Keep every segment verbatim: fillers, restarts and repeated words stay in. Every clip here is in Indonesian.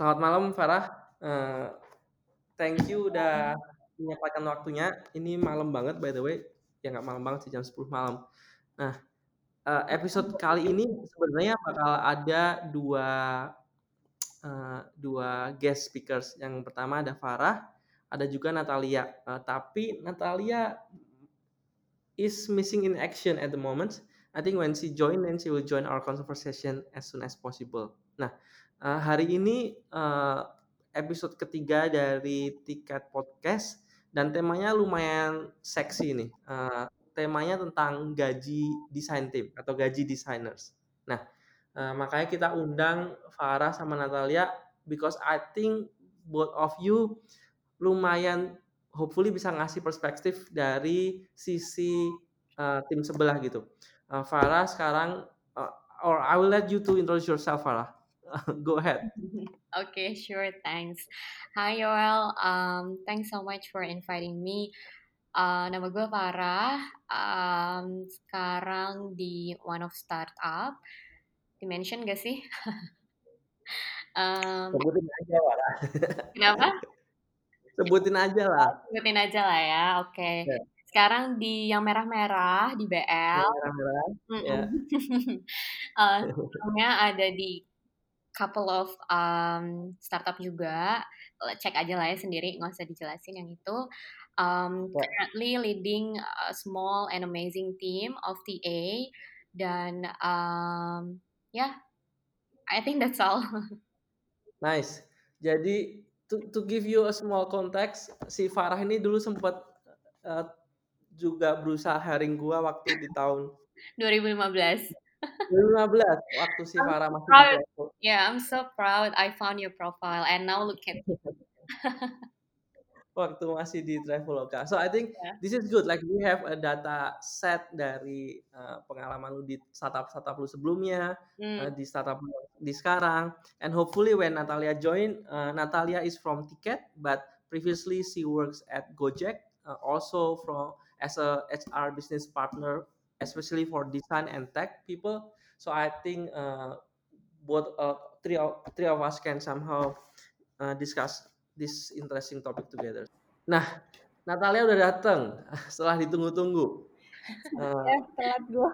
Selamat malam Farah. Eh, Thank you udah menyempatkan waktunya. Ini malam banget by the way. Ya nggak malam banget sih, jam sepuluh malam. Nah, eh, episode kali ini sebenarnya bakal ada dua eh, dua guest speakers. Yang pertama ada Farah, ada juga Natalia. Eh, tapi Natalia is missing in action at the moment. I think when she join, then she will join our conversation as soon as possible. Nah, uh, hari ini uh, episode ketiga dari Tiket Podcast dan temanya lumayan seksi nih. Uh, temanya tentang gaji design team atau gaji designers. Nah, uh, makanya kita undang Farah sama Natalia because I think both of you lumayan, hopefully bisa ngasih perspektif dari sisi uh, tim sebelah gitu. Uh, Farah sekarang, uh, or I will let you to introduce yourself, Farah. Uh, go ahead. Okay, sure, thanks. Hi, Yoel. Um, thanks so much for inviting me. Uh, nama gue Farah. Um, sekarang di one of startup. Dimension gak sih? um, Sebutin aja, Farah. Kenapa? Sebutin aja lah. Sebutin aja lah ya, oke. Okay. Yeah. Sekarang di yang merah-merah di B L. Merah-merah. Yeah. uh, sebelumnya ada di couple of um, startup juga. Cek aja lah ya sendiri, nggak usah dijelasin yang itu. Um, yeah. Currently leading a small and amazing team of T A dan um, ya, yeah, I think that's all. Nice. Jadi to, to give you a small context, si Farah ini dulu sempat uh, juga berusaha hiring gua waktu di tahun dua ribu lima belas. dua ribu lima belas waktu si Farah masih proud. Yeah, I'm so proud I found your profile and now look at it. Waktu masih di Traveloka. So I think yeah. This is good, like we have a data set dari uh, pengalaman lu di startup-startup lu sebelumnya, mm. uh, di startup lu di sekarang, and hopefully when Natalia join, uh, Natalia is from Ticket but previously she works at Gojek, uh, also from as a H R business partner, especially for design and tech people. So I think uh, both uh, three of, three of us can somehow uh, discuss this interesting topic together. Nah, Natalia udah datang setelah ditunggu-tunggu. Uh, ya, telat gue.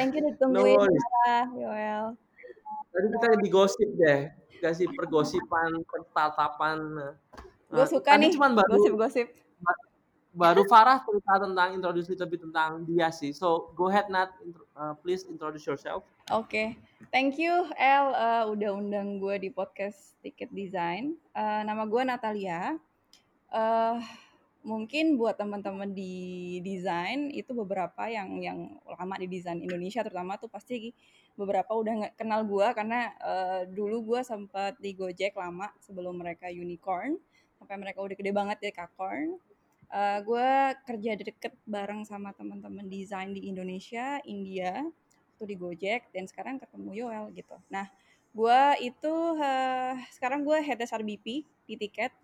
Thank you ditungguin. No worries. Yoel. Tadi kita digosip deh, kasih pergosipan, pertatapan. Gue suka nah, nih, gosip-gosip. Baru Farah cerita tentang introduksi lebih tentang dia sih. So go ahead Nat, uh, please introduce yourself. Oke, okay. Thank you El uh, udah undang gue di podcast Ticket Design. Uh, nama gue Natalia. Uh, mungkin buat teman-teman di desain itu beberapa yang yang lama di desain Indonesia terutama tuh pasti beberapa udah kenal gue karena uh, dulu gue sempat di Gojek lama sebelum mereka unicorn sampai mereka udah gede banget jadi Korn. Uh, gue kerja deket bareng sama teman-teman desain di Indonesia, India, itu di Gojek, dan sekarang ketemu Yoel gitu. Nah, gue itu uh, sekarang gue head S R B P di Tiket,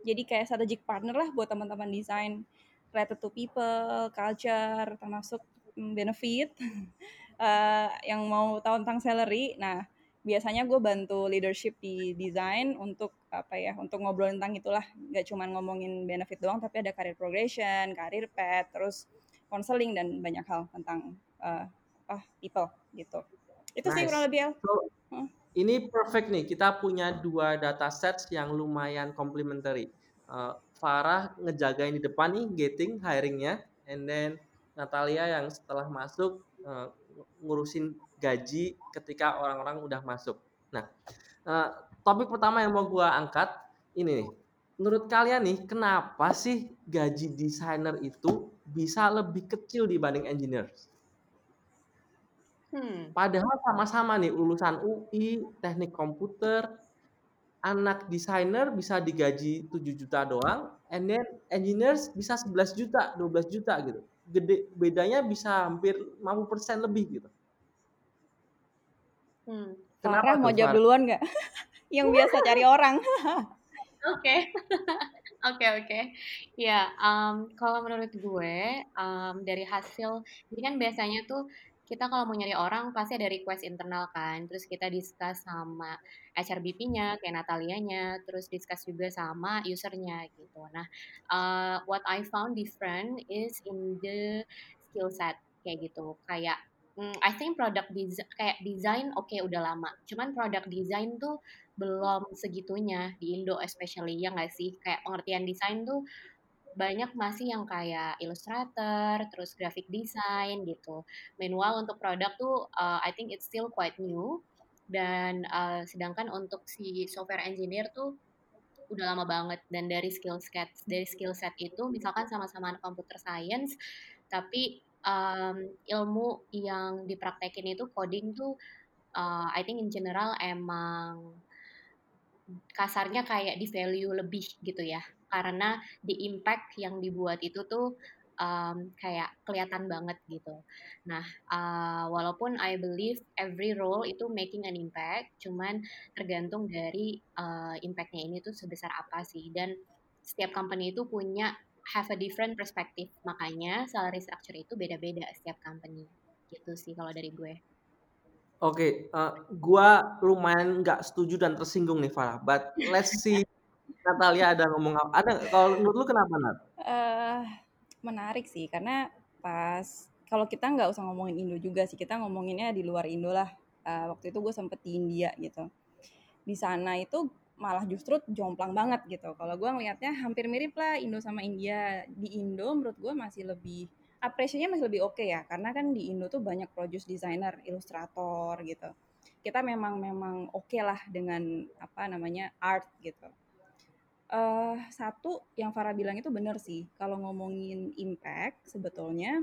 jadi kayak strategic partner lah buat teman-teman desain related to people, culture, termasuk benefit, uh, yang mau tahu tentang salary. Nah, biasanya gue bantu leadership di desain untuk apa ya, untuk ngobrol tentang itulah, nggak cuma ngomongin benefit doang, tapi ada career progression, career path, terus counseling dan banyak hal tentang uh, apa people gitu. Itu nice. Sih kurang lebih. So, hmm. Ini perfect nih, kita punya dua data sets yang lumayan complementary. Uh, Farah ngejagain di depan nih, getting hiringnya, and then Natalia yang setelah masuk uh, ngurusin gaji ketika orang-orang udah masuk. Nah, uh, topik pertama yang mau gue angkat ini nih. Menurut kalian nih, kenapa sih gaji desainer itu bisa lebih kecil dibanding engineer? Hmm. Padahal sama-sama nih lulusan U I, teknik komputer, anak desainer bisa digaji tujuh juta doang, and then engineers bisa sebelas juta, dua belas juta gitu. Gede, bedanya bisa hampir lima puluh persen lebih gitu. Hmm. Kenapa mau jawab duluan nggak? Yang biasa cari orang. Oke, oke, oke. Ya, kalau menurut gue um, dari hasil, jadi kan biasanya tuh kita kalau mau nyari orang pasti ada request internal kan, terus kita discuss sama H R B P-nya, kayak Natalianya, terus discuss juga sama usernya gitu. Nah, uh, what I found different is in the skill set kayak gitu, kayak mm, I think product design, kayak design oke okay, udah lama, cuman product design tuh belum segitunya di Indo especially, ya nggak sih? Kayak pengertian desain tuh banyak masih yang kayak Illustrator, terus graphic design gitu. Manual untuk produk tuh uh, I think it's still quite new. Dan uh, sedangkan untuk si software engineer tuh udah lama banget. Dan dari skill set dari skill set itu misalkan sama-sama computer science, tapi um, ilmu yang dipraktekin itu coding tuh uh, I think in general emang kasarnya kayak di value lebih gitu ya. Karena the impact yang dibuat itu tuh um, kayak kelihatan banget gitu. Nah, uh, walaupun I believe every role itu making an impact, cuman tergantung dari uh, impact-nya ini tuh sebesar apa sih. Dan setiap company itu punya have a different perspective. Makanya salary structure itu beda-beda setiap company. Gitu sih kalau dari gue. Oke, okay, uh, gue lumayan nggak setuju dan tersinggung nih Farah. But let's see. Natalia ada ngomong apa? Ada, kalau menurut lu kenapa Nat? Uh, menarik sih, karena pas kalau kita nggak usah ngomongin Indo juga sih, kita ngomonginnya di luar Indo lah. Uh, waktu itu gue sempet di India gitu. Di sana itu malah justru jomplang banget gitu. Kalau gue ngelihatnya hampir mirip lah Indo sama India. Di Indo menurut gue masih lebih apresiasinya masih lebih oke okay ya, karena kan di Indo tuh banyak produce designer, ilustrator gitu. Kita memang memang oke okay lah dengan apa namanya art gitu. Uh, satu yang Farah bilang itu benar sih, kalau ngomongin impact sebetulnya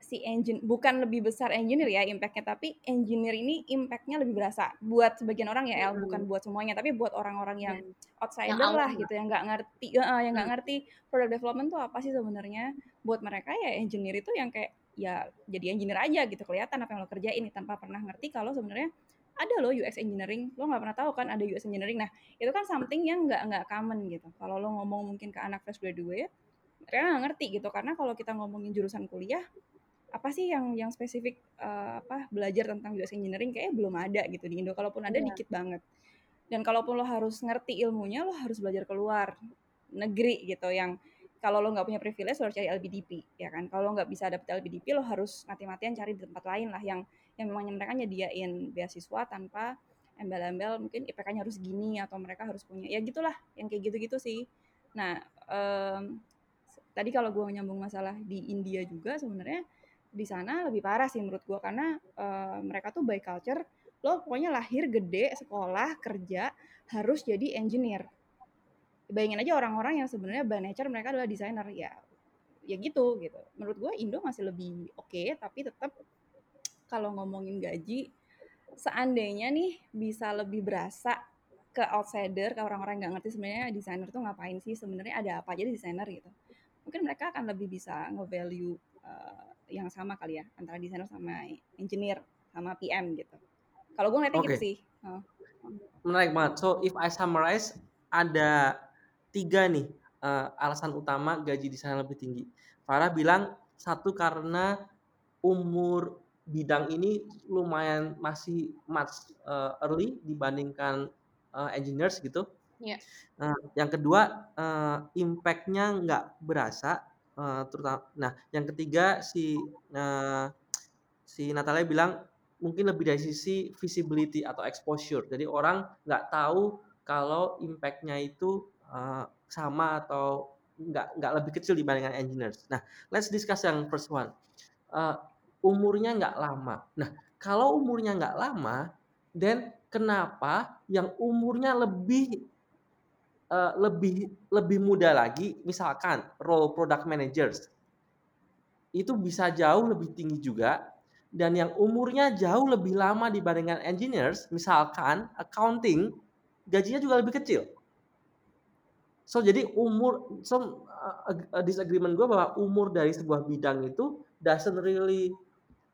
si engine bukan lebih besar engineer ya impactnya, tapi engineer ini impactnya lebih berasa buat sebagian orang ya El, hmm. bukan buat semuanya, tapi buat orang-orang yang outsider yang lah gitu, yang nggak ngerti uh, yang nggak hmm. ngerti product development tuh apa sih sebenarnya, buat mereka ya engineer itu yang kayak ya jadi engineer aja gitu, kelihatan apa yang lo kerjain tanpa pernah ngerti kalau sebenarnya ada lo U X engineering, lo nggak pernah tahu kan ada U X engineering. Nah itu kan something yang nggak nggak common gitu. Kalau lo ngomong mungkin ke anak fresh graduate, mereka nggak ngerti gitu, karena kalau kita ngomongin jurusan kuliah, apa sih yang yang spesifik uh, apa belajar tentang U X engineering kayaknya belum ada gitu di Indo. Kalaupun ada yeah. dikit banget. Dan kalaupun lo harus ngerti ilmunya, lo harus belajar keluar negeri gitu. Yang kalau lo nggak punya privilege, lo harus cari L P D P ya kan. Kalau lo nggak bisa dapet L P D P, lo harus mati-matian cari di tempat lain lah yang yang memang mereka nyediain beasiswa tanpa embel-embel mungkin I P K-nya harus gini atau mereka harus punya ya gitulah yang kayak gitu-gitu sih. Nah um, tadi kalau gue nyambung masalah di India juga sebenarnya di sana lebih parah sih menurut gue, karena uh, mereka tuh by culture lo pokoknya lahir gede sekolah kerja harus jadi engineer. Bayangin aja orang-orang yang sebenarnya by nature mereka adalah desainer ya ya gitu gitu. Menurut gue Indo masih lebih oke okay, tapi tetap kalau ngomongin gaji, seandainya nih bisa lebih berasa ke outsider, ke orang-orang yang nggak ngerti sebenarnya desainer tuh ngapain sih, sebenarnya ada apa aja di desainer gitu. Mungkin mereka akan lebih bisa nge-value uh, yang sama kali ya, antara desainer sama engineer, sama P M gitu. Kalau gue ngeliatnya okay. gitu sih. Oh. Menarik banget. So, if I summarize, ada tiga nih uh, alasan utama gaji desainer lebih tinggi. Farah bilang, satu karena umur bidang ini lumayan masih much uh, early dibandingkan uh, engineers gitu. Yeah. Uh, yang kedua uh, impact-nya nggak berasa. Uh, terutama, nah, yang ketiga si uh, si Natalia bilang mungkin lebih dari sisi visibility atau exposure. Jadi orang nggak tahu kalau impact-nya itu uh, sama atau nggak nggak lebih kecil dibandingkan engineers. Nah, let's discuss yang first one. Uh, Umurnya nggak lama. Nah, kalau umurnya nggak lama, then kenapa yang umurnya lebih uh, lebih lebih muda lagi, misalkan role product managers, itu bisa jauh lebih tinggi juga, dan yang umurnya jauh lebih lama dibandingkan engineers, misalkan accounting, gajinya juga lebih kecil. So jadi umur, so uh, disagreement gue bahwa umur dari sebuah bidang itu doesn't really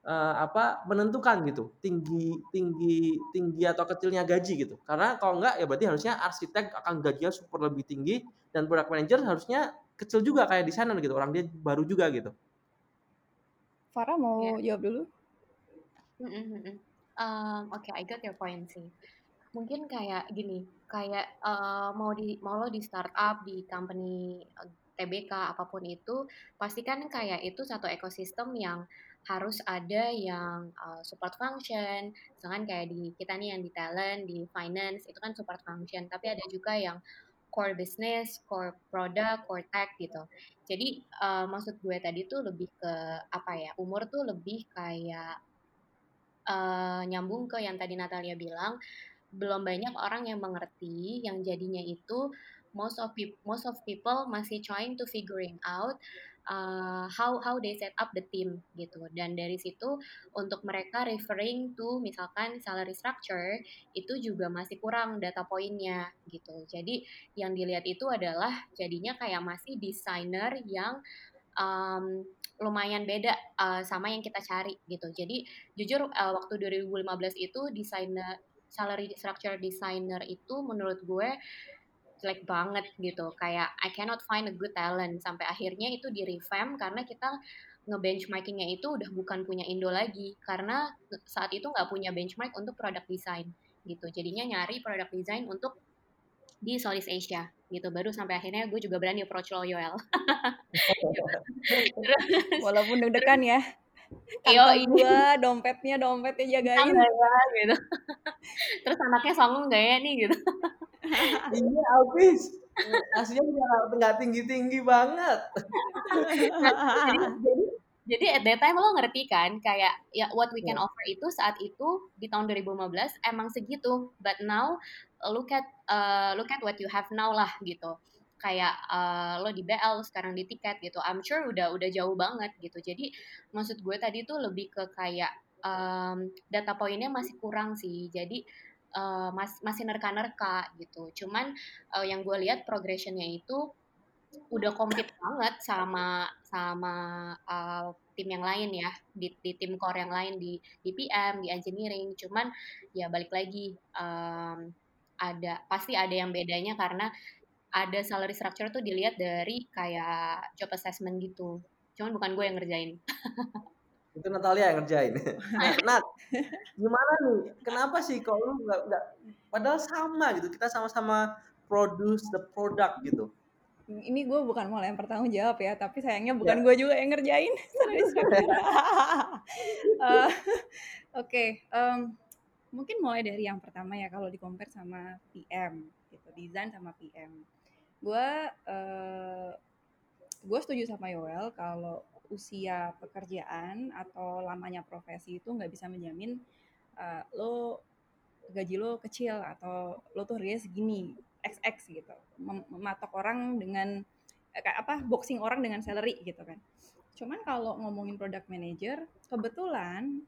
Uh, apa menentukan gitu tinggi tinggi tinggi atau kecilnya gaji gitu, karena kalau enggak ya berarti harusnya arsitek akan gajinya super lebih tinggi dan product manager harusnya kecil juga kayak desainer gitu, orang dia baru juga gitu. Farah mau yeah. jawab dulu? Mm-mm-mm. Um, Oke, I got your point sih. Mungkin kayak gini, kayak uh, mau di mau lo di startup, di company uh, T B K apapun itu, pastikan kayak itu satu ekosistem yang harus ada yang uh, support function, misalkan kayak di kita nih yang di talent, di finance itu kan support function, tapi ada juga yang core business, core product, core tech gitu. Jadi uh, maksud gue tadi tuh lebih ke apa ya? Umur tuh lebih kayak eh, nyambung ke yang tadi Natalia bilang, belum banyak orang yang mengerti, yang jadinya itu most of peop- most of people masih trying to figuring out uh, how how they set up the team gitu. Dan dari situ untuk mereka referring to misalkan salary structure itu juga masih kurang data poinnya gitu. Jadi yang dilihat itu adalah jadinya kayak masih desainer yang um, lumayan beda uh, sama yang kita cari gitu. Jadi jujur uh, waktu dua ribu lima belas itu desainer salary structure designer itu menurut gue jelek banget gitu. Kayak I cannot find a good talent sampai akhirnya itu di revamp karena kita ngebenchmarkingnya itu udah bukan punya Indo lagi karena saat itu nggak punya benchmark untuk product design gitu. Jadinya nyari product design untuk di Southeast Asia gitu, baru sampai akhirnya gue juga berani approach lo Yoel. Terus Walaupun deg-degan ya. Kantor gue, dompetnya, dompetnya jagain. Enggak, gitu. Terus anaknya songong gak ya nih gitu. Iya, habis. Aslinya nggak tinggi-tinggi banget. Nah, jadi, jadi, jadi at that time lo ngerti kan, kayak ya what we can offer itu saat itu di tahun dua ribu lima belas emang segitu. But now look at uh, look at what you have now lah gitu. Kayak uh, lo di B L sekarang di tiket gitu, I'm sure udah udah jauh banget gitu. Jadi maksud gue tadi tuh lebih ke kayak um, data poinnya masih kurang sih. Jadi uh, mas, masih nerka-nerka gitu. Cuman uh, yang gue lihat progressionnya itu udah komplit banget sama sama uh, tim yang lain ya, di, di tim core yang lain di di P M, di engineering. Cuman ya balik lagi um, ada pasti ada yang bedanya karena ada salary structure tuh dilihat dari kayak job assessment gitu. Cuman bukan gue yang ngerjain. Itu Natalia yang ngerjain. Nat, gimana nih? Kenapa sih kok lu nggak nggak? Padahal sama gitu. Kita sama-sama produce the product gitu. Ini gue bukan mau lempar tanggung jawab ya, tapi sayangnya bukan ya. Gue juga yang ngerjain. uh, Oke, okay. um, mungkin mulai dari yang pertama ya kalau di compare sama P M gitu, desain sama P M. Gue uh, gue setuju sama Yoel kalau usia pekerjaan atau lamanya profesi itu nggak bisa menjamin uh, lo gaji lo kecil atau lo tuh harganya segini xx gitu, Mem- mematok orang dengan eh, apa boxing orang dengan salary gitu kan. Cuman kalau ngomongin product manager, kebetulan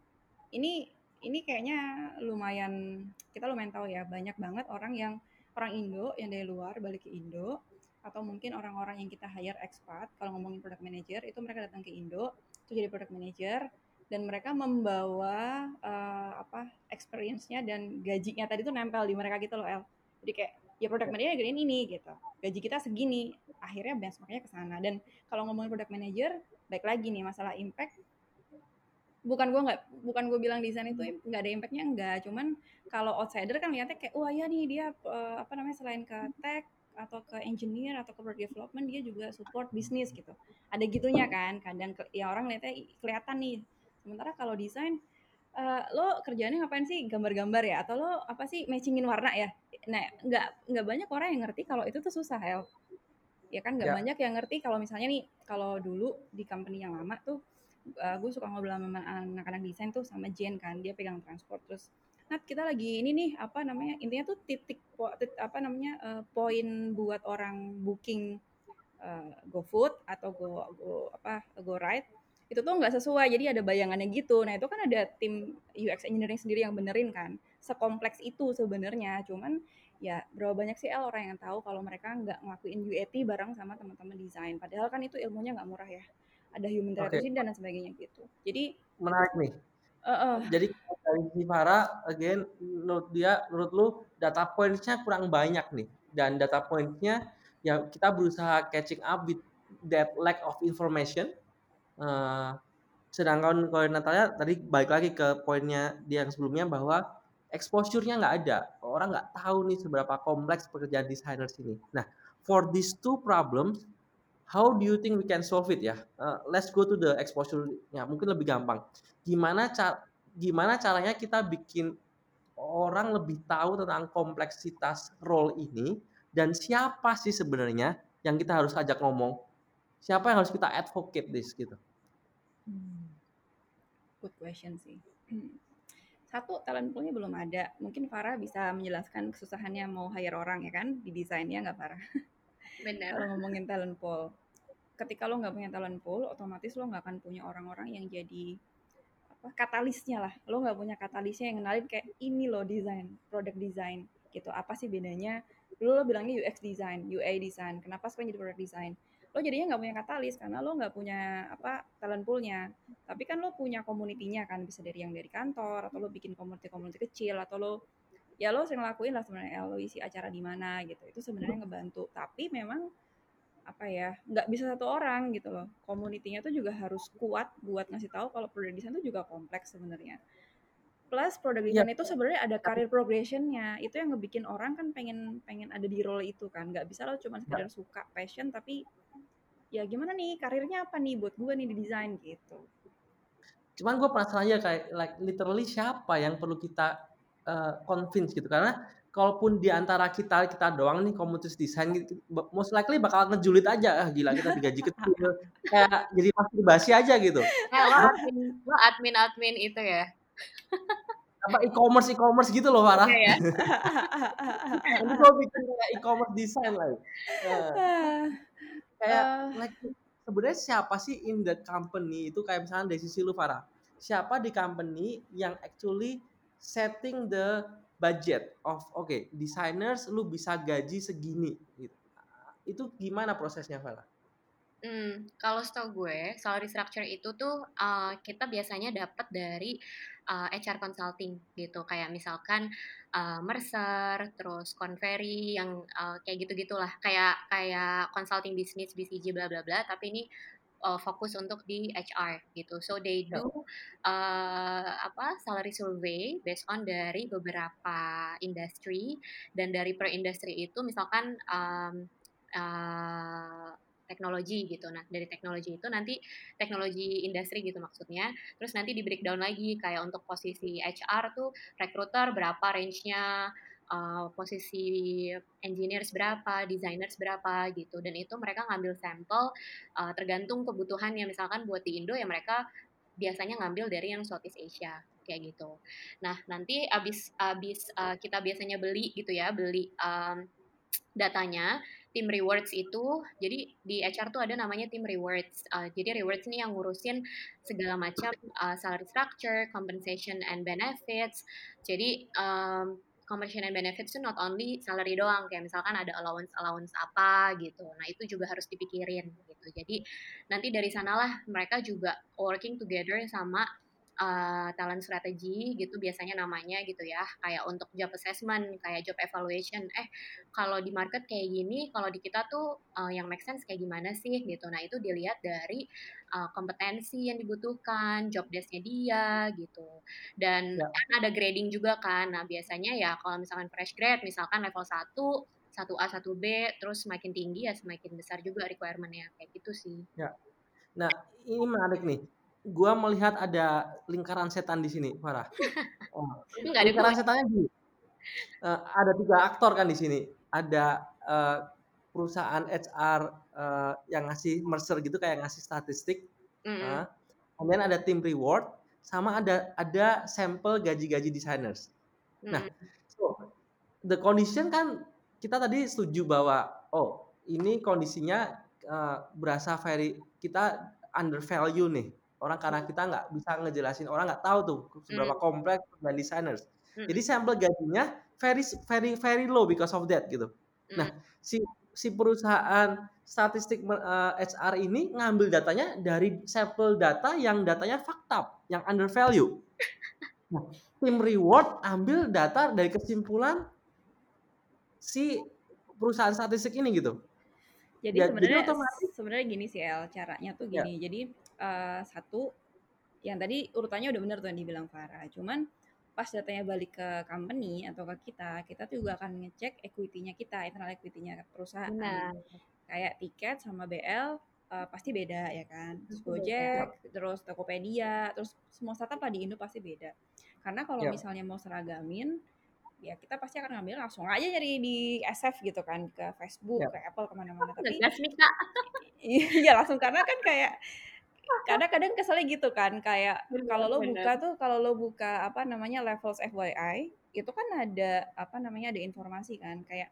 ini ini kayaknya lumayan kita lumayan tahu ya, banyak banget orang yang orang Indo yang dari luar balik ke Indo, atau mungkin orang-orang yang kita hire expat, kalau ngomongin product manager itu mereka datang ke Indo itu jadi product manager dan mereka membawa uh, apa experience-nya dan gajinya tadi tuh nempel di mereka gitu loh El. Jadi kayak ya product manager gini ini gitu, gaji kita segini, akhirnya benchmark-nya ke sana. Dan kalau ngomongin product manager, baik lagi nih masalah impact, bukan gue nggak bukan gue bilang desain itu nggak ada impactnya, enggak, cuman kalau outsider kan lihatnya kayak wah ya nih dia uh, apa namanya selain ke tech atau ke engineer atau ke product development dia juga support bisnis gitu, ada gitunya kan kadang ya orang lihatnya kelihatan nih. Sementara kalau desain uh, lo kerjaannya ngapain sih, gambar-gambar ya atau lo apa sih matchingin warna ya, nah nggak nggak banyak orang yang ngerti kalau itu tuh susah ya, ya kan nggak ya. Banyak yang ngerti kalau misalnya nih kalau dulu di company yang lama tuh Uh, gue suka ngobrol sama anak-anak desain tuh sama Jen kan, dia pegang transport. Terus Nat kita lagi ini nih apa namanya, intinya tuh titik po, tit, apa namanya uh, poin buat orang booking uh, GoFood atau go, go apa go ride itu tuh nggak sesuai, jadi ada bayangannya gitu. Nah itu kan ada tim U X engineering sendiri yang benerin kan, sekompleks itu sebenarnya. Cuman ya berapa banyak sih El orang yang tahu kalau mereka nggak ngelakuin U A T bareng sama teman-teman desain, padahal kan itu ilmunya nggak murah ya, ada human interaction okay. dan sebagainya gitu. Jadi menarik nih. Uh, uh. Jadi dari si Farah, again, menurut dia, menurut lu data points-nya kurang banyak nih, dan data points-nya ya kita berusaha catching up with that lack of information. Uh, Sedangkan kalau Natalia tadi balik lagi ke poinnya dia yang sebelumnya bahwa exposure-nya nggak ada, orang nggak tahu nih seberapa kompleks pekerjaan designers ini. Nah, for these two problems, how do you think we can solve it ya? Uh, let's go to the exposure-nya, mungkin lebih gampang. Gimana ca- gimana caranya kita bikin orang lebih tahu tentang kompleksitas role ini dan siapa sih sebenarnya yang kita harus ajak ngomong? Siapa yang harus kita advocate this gitu? Good question sih. Satu, talent pool-nya belum ada. Mungkin Farah bisa menjelaskan kesusahannya mau hire orang ya kan? Di desainnya nggak Farah? Benar. Kalau ngomongin talent pool. Ketika lo nggak punya talent pool, otomatis lo nggak akan punya orang-orang yang jadi apa katalisnya lah. Lo nggak punya katalisnya yang kenalin kayak ini lo desain, product design gitu. Apa sih bedanya? Dulu lo bilangnya U X design, U I design. Kenapa sekarang jadi product design? Lo jadinya nggak punya katalis karena lo nggak punya apa talent pool-nya. Tapi kan lo punya community-nya kan, bisa dari yang dari kantor atau lo bikin community-community kecil atau lo ya lo sering lakuin lah sebenarnya lo isi acara di mana gitu. Itu sebenarnya ngebantu. Tapi memang apa ya nggak bisa satu orang gitu loh. Community-nya tuh juga harus kuat buat ngasih tahu kalau product design tuh juga kompleks sebenarnya. Plus product design ya. Itu sebenarnya ada career progression-nya. Itu yang ngebikin orang kan pengen pengen ada di role itu kan. Nggak bisa lo cuma sekedar suka passion tapi ya gimana nih karirnya apa nih buat gue nih di desain gitu. Cuman gue penasaran aja kayak like literally siapa yang perlu kita uh, convince gitu, karena kalaupun di antara kita kita doang nih komunitas desain gitu, most likely bakal ngejulit aja. Ah gila kita digaji kecil. Kayak jadi masturbasi aja gitu. Eh, lo lo admin-admin itu ya. Apa e-commerce e-commerce gitu loh Farah. Okay, ya. Ini gue bikin kayak e-commerce design lah. Uh, kayak uh, like, sebenarnya siapa sih in the company itu, kayak misalnya dari sisi lu Farah, siapa di company yang actually setting the budget of oke okay, designers lu bisa gaji segini gitu. Itu gimana prosesnya Farah? Hmm, kalau setahu gue salary structure itu tuh uh, kita biasanya dapat dari uh, H R consulting gitu, kayak misalkan uh, Mercer, terus Korn Ferry yang uh, kayak gitu gitulah, kayak kayak consulting bisnis, B C G bla bla bla. Tapi ini uh, fokus untuk di H R gitu. So they do uh, apa salary survey based on dari beberapa industri, dan dari per industri itu misalkan um, uh, teknologi gitu. Nah, dari teknologi itu nanti teknologi industri gitu maksudnya. Terus nanti di breakdown lagi kayak untuk posisi H R tuh recruiter berapa range-nya, uh, posisi engineers berapa, designers berapa gitu. Dan itu mereka ngambil sampel uh, tergantung kebutuhannya. Misalkan buat di Indo ya mereka biasanya ngambil dari yang Southeast Asia kayak gitu. Nah, nanti abis abis uh, kita biasanya beli gitu ya, beli um, datanya. Tim rewards itu, jadi di H R tuh ada namanya tim rewards. Uh, jadi rewards ini yang ngurusin segala macam uh, salary structure, compensation and benefits. Jadi um, compensation and benefits itu not only salary doang, kayak misalkan ada allowance-allowance apa gitu. Nah itu juga harus dipikirin gitu. Jadi nanti dari sanalah mereka juga working together sama Uh, talent strategy gitu biasanya namanya gitu ya, kayak untuk job assessment, kayak job evaluation, eh kalau di market kayak gini, kalau di kita tuh uh, yang make sense kayak gimana sih gitu. Nah itu dilihat dari uh, kompetensi yang dibutuhkan, job desk-nya dia gitu, dan ya. Kan ada grading juga kan. Nah biasanya ya kalau misalkan fresh grad misalkan level satu, satu A, satu B, terus semakin tinggi ya semakin besar juga requirement-nya kayak gitu sih ya. Nah ini menarik nih, gua melihat ada lingkaran setan di sini, Farah. Oh, lingkaran setannya gini. Uh, ada tiga aktor kan di sini. Ada uh, perusahaan H R uh, yang ngasih Mercer gitu, kayak ngasih statistik. Mm-hmm. Uh, kemudian ada tim reward, sama ada ada sampel gaji-gaji designers. Mm-hmm. Nah, so, the condition kan kita tadi setuju bahwa oh ini kondisinya uh, berasa very kita undervalue nih. Orang karena kita nggak bisa ngejelasin, orang nggak tahu tuh seberapa mm. kompleks dan designers. Mm. Jadi sampel gajinya very very very low because of that gitu. Mm. Nah, si si perusahaan statistik uh, H R ini ngambil datanya dari sampel data yang datanya fakta, yang undervalue. Nah, tim reward ambil data dari kesimpulan si perusahaan statistik ini gitu. Jadi ya, sebenarnya sebenarnya gini sih El, caranya tuh gini. Ya. Jadi Uh, satu, yang tadi urutannya udah benar tuh yang dibilang Farah. Cuman pas datanya balik ke company atau ke kita, kita tuh juga akan ngecek equity-nya kita, internal equity-nya perusahaan. Nah. Kayak Tiket sama B L uh, pasti beda ya kan. Terus Gojek, ya. Terus Tokopedia, terus semua startup lah di Indo pasti beda. Karena kalau ya. misalnya mau seragamin, ya kita pasti akan ngambil langsung aja dari di S F gitu kan, ke Facebook, ya. ke Apple, kemana-mana. Tapi iya langsung, karena kan kayak kadang-kadang keselnya gitu kan, kayak kalau lo buka tuh, kalau lo buka apa namanya Levels F Y I itu kan ada apa namanya, ada informasi kan, kayak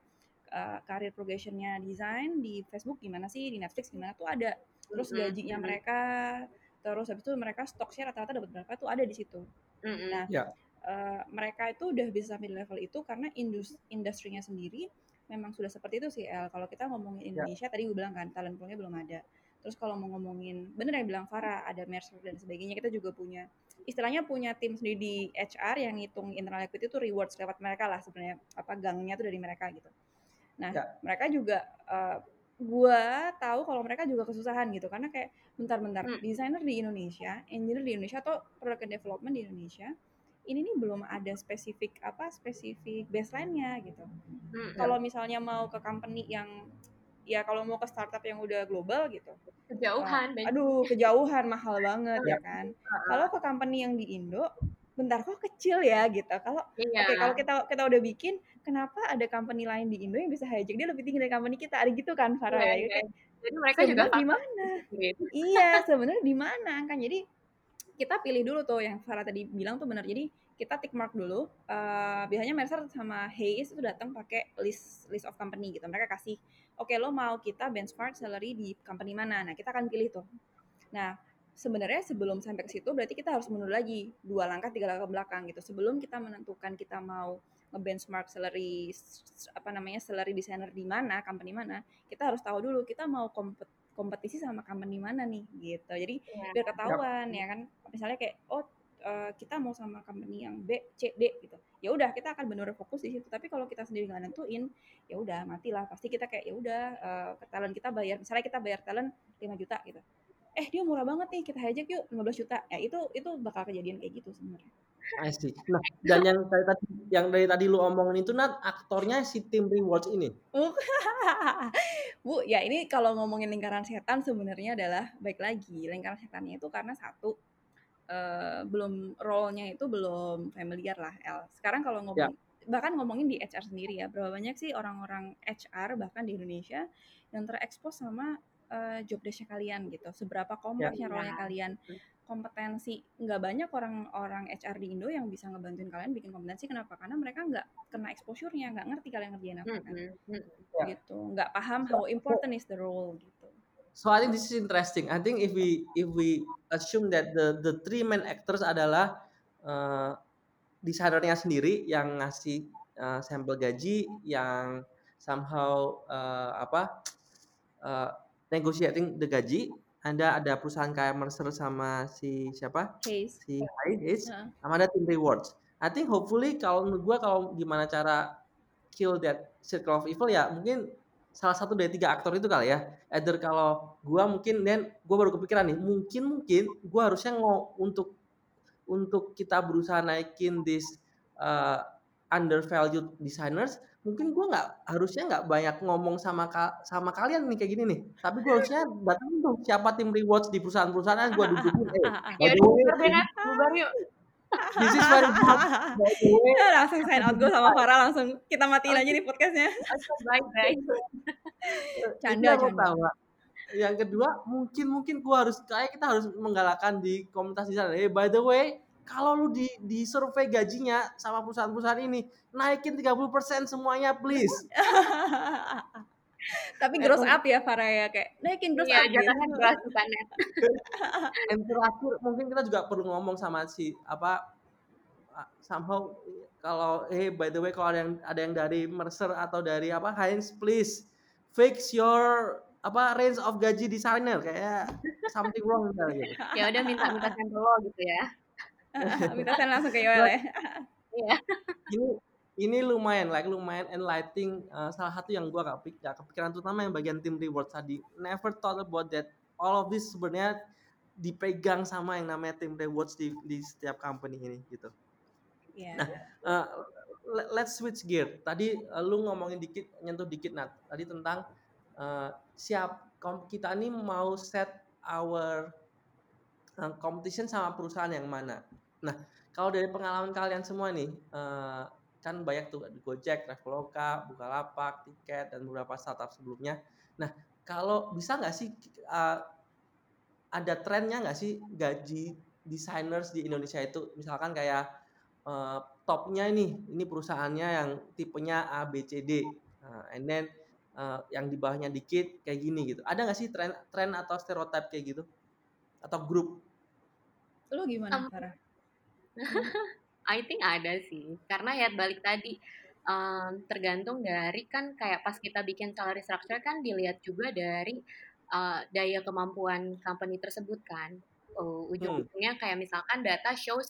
uh, karir progressionnya desain di Facebook gimana sih, di Netflix gimana tuh ada, terus gajinya mereka, terus habis itu mereka stoknya rata-rata dapat berapa tuh ada di situ. Nah yeah. uh, mereka itu udah bisa sampai di level itu karena industri industrinya sendiri memang sudah seperti itu sih El. Kalau kita ngomongin Indonesia yeah. tadi gue bilang kan talent poolnya belum ada. Terus kalau mau ngomongin, bener yang bilang Farah, ada Mercer dan sebagainya, kita juga punya, istilahnya punya tim sendiri di H R yang ngitung internal equity itu rewards lewat mereka lah sebenarnya, apa gangnya itu dari mereka gitu. Nah, ya. mereka juga, uh, gue tahu kalau mereka juga kesusahan gitu, karena kayak bentar-bentar, hmm. desainer di Indonesia, engineer di Indonesia, atau product and development di Indonesia, ini nih belum ada spesifik apa, spesifik baseline-nya gitu. Hmm. Kalau misalnya mau ke company yang ya kalau mau ke startup yang udah global gitu. Kejauhan. Uh, aduh, kejauhan, mahal banget ya kan. Kalau ke company yang di Indo, bentar kok kecil ya gitu. Kalau iya. oke okay, kalau kita kita udah bikin, kenapa ada company lain di Indo yang bisa hijack dia lebih tinggi dari company kita? Ada gitu kan, Farah? Iya, ya, iya. Kan? Jadi mereka sebenernya juga di mana? Gitu. Iya, sebenarnya di mana kan. Jadi kita pilih dulu tuh yang Farah tadi bilang tuh benar. Jadi kita tick mark dulu. Uh, biasanya Mercer sama Hayes itu datang pakai list list of company gitu. Mereka kasih oke, lo mau kita benchmark salary di company mana? Nah, kita akan pilih tuh. Nah, sebenarnya sebelum sampai ke situ, berarti kita harus mundur lagi dua langkah, tiga langkah ke belakang gitu. Sebelum kita menentukan kita mau ngebenchmark salary apa namanya salary designer di mana, company mana, kita harus tahu dulu kita mau kompet- kompetisi sama company mana nih gitu. Jadi ya, biar ketahuan ya. ya kan. Misalnya kayak oh uh, kita mau sama company yang B, C, D gitu. Ya udah kita akan benar fokus di situ. Tapi kalau kita sendiri nggak nentuin, ya udah matilah. Pasti kita kayak ya udah uh, talent kita bayar, misalnya kita bayar talent lima juta gitu. Eh, dia murah banget nih, kita hijack yuk lima belas juta. Ya itu itu bakal kejadian kayak gitu sebenarnya. Asik. Nah, dan yang dari tadi yang dari tadi lu omongin itu Nat, aktornya si tim rewards ini. Bu, ya ini kalau ngomongin lingkaran setan sebenarnya adalah baik lagi. Lingkaran setannya itu karena satu Uh, belum role-nya itu belum familiar lah El. Sekarang kalau ngomong ya. bahkan ngomongin di H R sendiri ya, berapa banyak sih orang-orang H R bahkan di Indonesia yang terekspos sama uh, job desk kalian gitu. Seberapa kompleksnya ya. role-nya kalian, kompetensi. Nggak banyak orang-orang H R di Indo yang bisa ngebantuin kalian bikin kompetensi. Kenapa? Karena mereka nggak kena exposure-nya, nggak ngerti kalian ngerjain apa kan. Ya. Gitu. Nggak paham how important is the role gitu. So I think this is interesting. I think if we if we assume that the the three main actors adalah uh, desainernya sendiri yang ngasih uh, sampel gaji, yang somehow uh, apa uh, negotiating the gaji. Anda ada perusahaan kayak Mercer sama si siapa? Hayes. Si Hayes. Yeah. Sama ada tim rewards. I think hopefully kalau menurut gue kalau gimana cara kill that circle of evil ya mungkin salah satu dari tiga aktor itu kali ya. Either kalau gue mungkin, dan gue baru kepikiran nih, mungkin-mungkin gue harusnya ngo untuk untuk kita berusaha naikin this uh, undervalued designers, mungkin gue nggak harusnya nggak banyak ngomong sama sama kalian nih kayak gini nih. Tapi gue harusnya datang tuh siapa tim rewards di perusahaan-perusahaan gue dudukin. Eh, baru yuk. This is very hard. Ya, langsung sign out gue sama Farah, langsung kita matiin aja nih podcastnya. Baik-baik. Canda canda. Yang kedua mungkin mungkin gue harus kayak kita harus menggalakkan di komunitas di sana. Hey, by the way, kalau lu di di survei gajinya sama perusahaan-perusahaan ini naikin tiga puluh persen semuanya please. Tapi gross up ya Farah ya, kayak naikin gross ya, up ya jangan gross bukan net. Dan terakhir mungkin kita juga perlu ngomong sama si apa somehow kalau hey by the way kalau ada yang ada yang dari Mercer atau dari apa Heinz please fix your apa range of gaji designer, kayak something wrong gitu. Ya udah minta minta sampel lo gitu ya. Minta sampel langsung ke Yoel ya. Iya. Ini Ini lumayan, like lumayan enlightening. Uh, salah satu yang gue gak, gak kepikiran, terutama yang bagian tim rewards tadi. Never thought about that. All of this sebenarnya dipegang sama yang namanya tim rewards di, di setiap company ini gitu. Yeah. Nah, uh, let's switch gear. Tadi uh, lu ngomongin dikit, nyentuh dikit Nat. Tadi tentang uh, siap kita ini mau set our uh, competition sama perusahaan yang mana. Nah, kalau dari pengalaman kalian semua nih, uh, kan banyak tuh Gojek, Traveloka, Bukalapak, Tiket, dan beberapa startup sebelumnya. Nah, kalau bisa nggak sih uh, ada trennya nggak sih gaji designers di Indonesia itu? Misalkan kayak uh, topnya ini, ini perusahaannya yang tipenya A, B, C, D. Uh, and then uh, yang di bawahnya dikit kayak gini gitu. Ada nggak sih tren, tren atau stereotip kayak gitu? Atau grup? Lu gimana, um, Farah? I think ada sih. Karena ya balik tadi, um, tergantung dari kan kayak pas kita bikin salary structure kan dilihat juga dari Uh, daya kemampuan company tersebut kan. uh, Ujung-ujungnya kayak misalkan data shows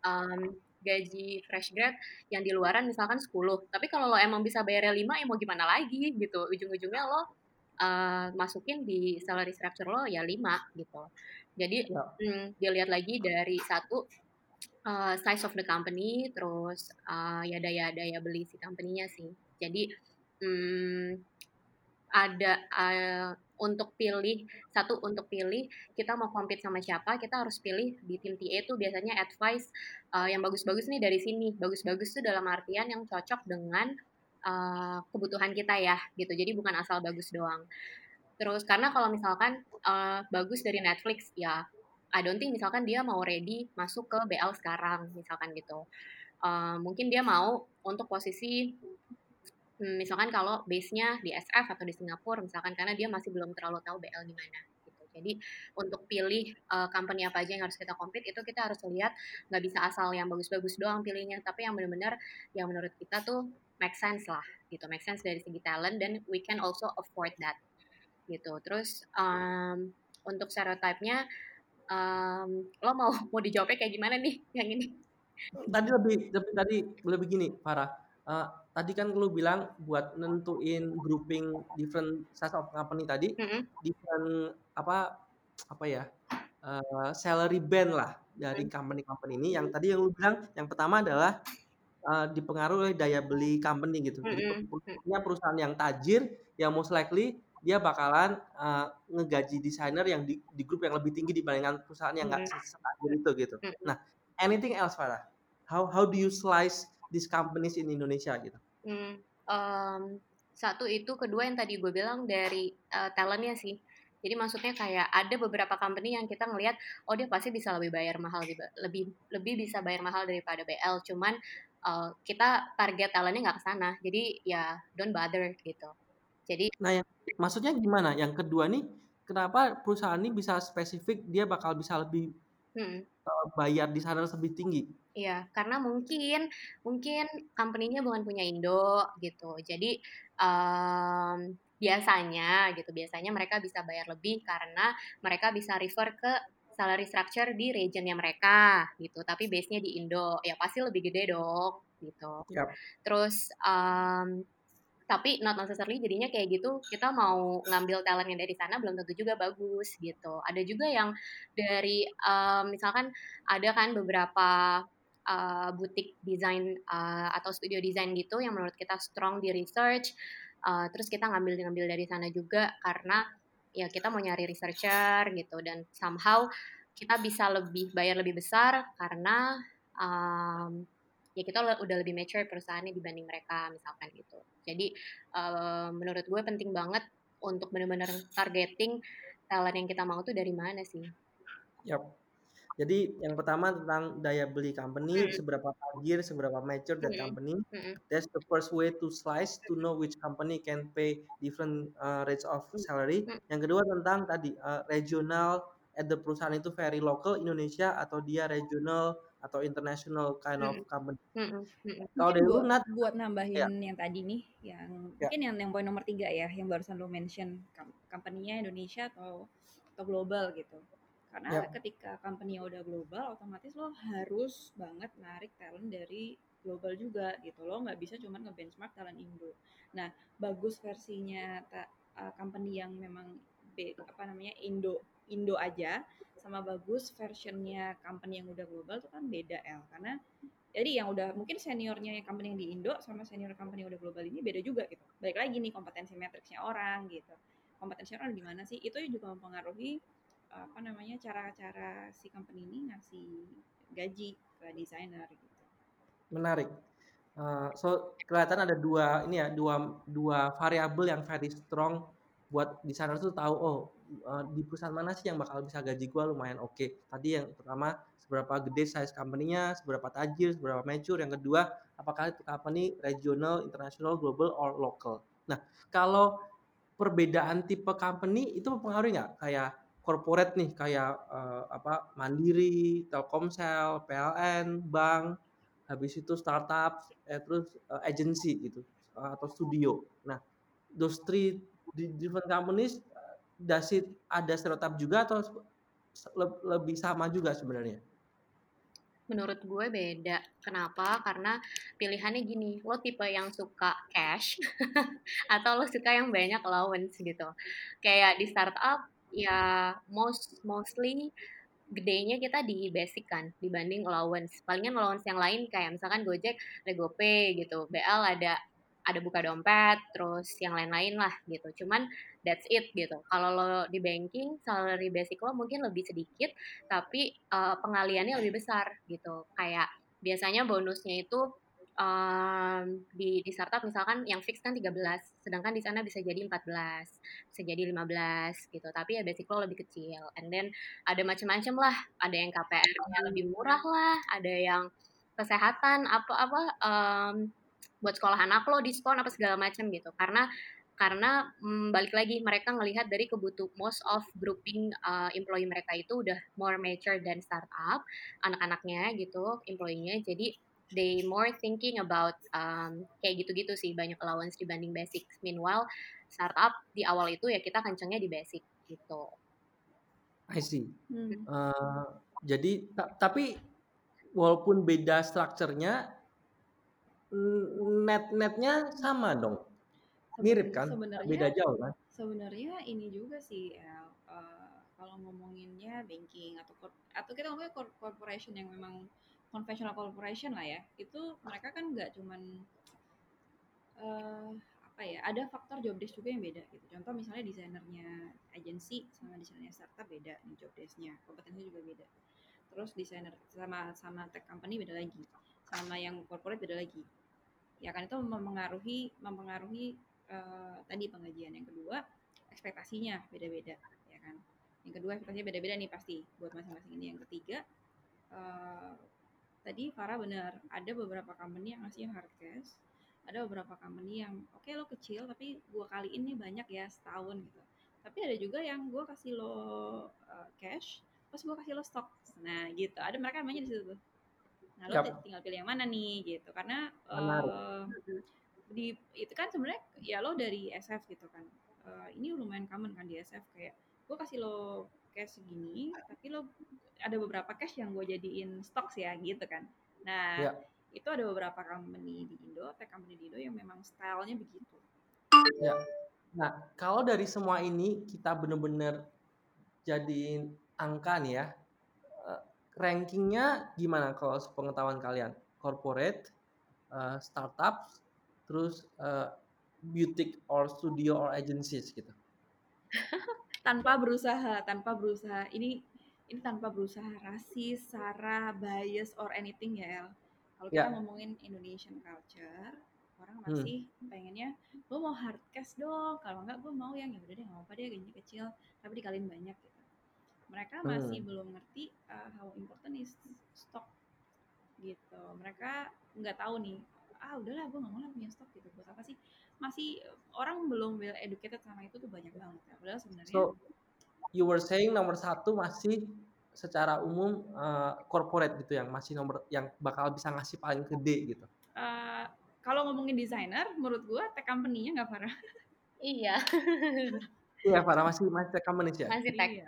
um, gaji fresh grad yang di luaran misalkan sepuluh, tapi kalau lo emang bisa bayarnya lima, ya mau gimana lagi gitu. Ujung-ujungnya lo uh, masukin di salary structure lo ya lima gitu. Jadi yeah. hmm, dilihat lagi dari satu uh, size of the company, terus uh, ya daya-daya beli si company-nya sih. Jadi hmm, ada uh, untuk pilih, satu untuk pilih kita mau compete sama siapa, kita harus pilih di tim T A itu biasanya advice uh, yang bagus-bagus nih dari sini. Bagus-bagus tuh dalam artian yang cocok dengan uh, kebutuhan kita ya gitu. Jadi bukan asal bagus doang. Terus karena kalau misalkan uh, bagus dari Netflix ya, I don't think misalkan dia mau ready masuk ke B L sekarang misalkan gitu. Uh, mungkin dia mau untuk posisi misalkan kalau base-nya di S F atau di Singapura misalkan, karena dia masih belum terlalu tahu B L gimana gitu. Jadi untuk pilih uh, company apa aja yang harus kita compete itu kita harus lihat, nggak bisa asal yang bagus-bagus doang pilihnya, tapi yang benar-benar yang menurut kita tuh make sense lah gitu, make sense dari segi talent dan we can also afford that gitu. Terus um, untuk stereotype-nya um, lo mau mau dijawabnya kayak gimana nih yang ini? Tadi lebih lebih tadi lebih gini Farah. Uh, tadi kan lu bilang buat nentuin grouping different size of company tadi, mm-hmm. different apa apa ya uh, salary band lah dari company-company ini. Yang tadi yang lu bilang yang pertama adalah uh, dipengaruhi daya beli company gitu. Mm-hmm. Jadi perusahaan yang tajir, yang most likely dia bakalan uh, ngegaji desainer yang di, di grup yang lebih tinggi dibandingkan perusahaan yang nggak mm-hmm. setajir itu gitu. Mm-hmm. Nah, anything else Farah? How how do you slice these companies in Indonesia gitu? Hmm, um, satu itu, kedua yang tadi gue bilang dari uh, talentnya sih. Jadi maksudnya kayak ada beberapa company yang kita ngelihat, oh dia pasti bisa lebih bayar mahal, lebih lebih bisa bayar mahal daripada B L. Cuman uh, kita target talentnya nggak kesana. Jadi ya don't bother gitu. Jadi. Nah, yang, maksudnya gimana? Yang kedua nih, kenapa perusahaan ini bisa spesifik dia bakal bisa lebih hmm. uh, bayar di sana lebih tinggi? Iya, karena mungkin mungkin company-nya bukan punya Indo gitu. Jadi um, biasanya gitu, biasanya mereka bisa bayar lebih karena mereka bisa refer ke salary structure di region-nya mereka gitu. Tapi base-nya di Indo, ya pasti lebih gede dong gitu. Yep. Terus um, tapi not necessarily jadinya kayak gitu, kita mau ngambil talentnya dari sana belum tentu juga bagus gitu. Ada juga yang dari um, misalkan ada kan beberapa Uh, butik desain uh, atau studio desain gitu yang menurut kita strong di research, uh, terus kita ngambil ngambil dari sana juga karena ya kita mau nyari researcher gitu, dan somehow kita bisa lebih bayar lebih besar karena um, ya kita udah lebih mature perusahaannya dibanding mereka misalkan gitu. Jadi uh, menurut gue penting banget untuk benar-benar targeting talent yang kita mau tuh dari mana sih. Yap. Jadi yang pertama tentang daya beli company, mm. seberapa tajir, seberapa mature that mm. company. Mm. That's the first way to slice to know which company can pay different uh, rates of salary. Mm. Yang kedua tentang tadi uh, regional, at the perusahaan itu very local Indonesia atau dia regional atau international kind mm. of company. Mm. Mm. Kalau dari lu Nat, buat nambahin yeah. yang tadi nih, yang yeah. mungkin yang, yang poin nomor tiga ya, yang barusan lu mention company-nya Indonesia atau atau global gitu. Karena yep. ketika company udah global, otomatis lo harus banget narik talent dari global juga gitu. Lo nggak bisa cuma ngebenchmark talent Indo. Nah, bagus versinya ta, uh, company yang memang be, apa namanya Indo Indo aja. sama bagus versionnya company yang udah global tuh kan beda El, karena jadi yang udah mungkin seniornya company yang di Indo sama senior company yang udah global ini beda juga gitu. Balik lagi nih kompetensi matriksnya orang gitu, kompetensi orang gimana sih, itu juga mempengaruhi apa namanya cara-cara si company ini ngasih gaji ke desainer gitu. Menarik. Uh, so kelihatan ada dua ini ya, dua dua variabel yang very strong buat desainer tuh tahu oh uh, di perusahaan mana sih yang bakal bisa gaji gue lumayan oke. Okay. Tadi yang pertama seberapa gede size company-nya, seberapa tajir, seberapa mature. Yang kedua apakah itu company regional, international, global, or local. Nah kalau perbedaan tipe company itu mempengaruhi nggak? Kayak corporate nih, kayak uh, apa Mandiri, Telkomsel, P L N, bank. Habis itu startup, eh, terus uh, agency gitu, uh, atau studio. Nah, those three different companies, uh, does it ada stereotip juga atau le- lebih sama juga sebenarnya? Menurut gue beda. Kenapa? Karena pilihannya gini, lo tipe yang suka cash, atau lo suka yang banyak allowance gitu. Kayak di startup, ya most mostly, gedenya kita di basic kan dibanding allowance. Palingan allowance yang lain kayak misalkan Gojek, GoPay gitu. B L ada ada buka dompet, terus yang lain-lain lah gitu. Cuman that's it gitu. Kalau lo di banking, salary basic lo mungkin lebih sedikit, tapi uh, pengaliannya lebih besar gitu. Kayak biasanya bonusnya itu Um, di, di startup misalkan yang fix kan tiga belas, sedangkan di sana bisa jadi empat belas, bisa jadi lima belas gitu, tapi ya basic lo lebih kecil. And then ada macam-macam lah, ada yang K P R-nya lebih murah lah, ada yang kesehatan, apa-apa um, buat sekolah anak lo diskon apa segala macam gitu, karena karena hmm, balik lagi mereka ngelihat dari kebutuhan most of grouping uh, employee mereka itu udah more mature than startup, anak-anaknya gitu, employee-nya, jadi they more thinking about um, kayak gitu-gitu sih, banyak allowance dibanding basic. Meanwhile, startup di awal itu ya kita kencangnya di basic gitu. I see. Hmm. Uh, jadi t- tapi walaupun beda strukturnya, net-netnya sama dong. Mirip kan? Beda jauh kan? Sebenarnya ini juga sih El, uh, kalau ngomonginnya banking atau kor- atau kita ngomongin corporation yang memang conventional corporation lah ya, itu mereka kan nggak cuman uh, apa ya, ada faktor job desk juga yang beda gitu. Contoh misalnya desainernya agensi sama desainernya startup beda nih job desk-nya, kompetensinya juga beda. Terus desainer sama sama tech company beda lagi, sama yang corporate beda lagi. Ya kan itu mempengaruhi mempengaruhi uh, tadi penggajian. Yang kedua ekspektasinya beda-beda, ya kan. Yang kedua ekspektasinya beda-beda nih pasti buat masing-masing ini. Yang ketiga uh, tadi Farah benar, ada beberapa company yang ngasih hard cash, ada beberapa company yang oke okay, lo kecil tapi gue kaliin nih banyak ya setahun gitu. Tapi ada juga yang gue kasih lo uh, cash, terus gue kasih lo stock. Nah gitu, ada mereka namanya di situ. Nah lo yep. tinggal pilih yang mana nih gitu, karena uh, di itu kan sebenarnya ya lo dari S F gitu kan. Uh, ini lumayan common kan di S F, kayak gue kasih lo cash segini, tapi lo ada beberapa cash yang gue jadiin stok ya gitu kan. Nah ya, itu ada beberapa company di Indo, tech company di Indo yang memang stylenya begitu. Ya. Nah kalau dari semua ini kita benar-benar jadiin angka nih ya, uh, rankingnya gimana kalau sepengetahuan kalian? Corporate, uh, startup, terus uh, boutique or studio or agencies gitu. tanpa berusaha, tanpa berusaha ini. Ini tanpa berusaha rasis, sara, bias, or anything ya El. Kalau yeah. kita ngomongin Indonesian culture, orang masih hmm. pengennya, gue mau hard cash dong. Kalau enggak gue mau yang ya udah deh, nggak apa-apa deh, gajinya kecil, tapi dikaliin banyak gitu. Mereka masih hmm. belum ngerti uh, how important is stock gitu. Mereka nggak tahu nih, ah udahlah gue nggak mau lah punya stock gitu. Buat apa sih? Masih orang belum well educated sama itu tuh banyak banget. Ya. Padahal sebenarnya. So, you were saying nomor satu masih secara umum uh, corporate gitu, yang masih nomor yang bakal bisa ngasih paling gede gitu. Uh, kalau ngomongin desainer, menurut gue tech company-nya nggak Farah. Iya. Iya Farah masih masih tech company ya. Masih tech. Iya.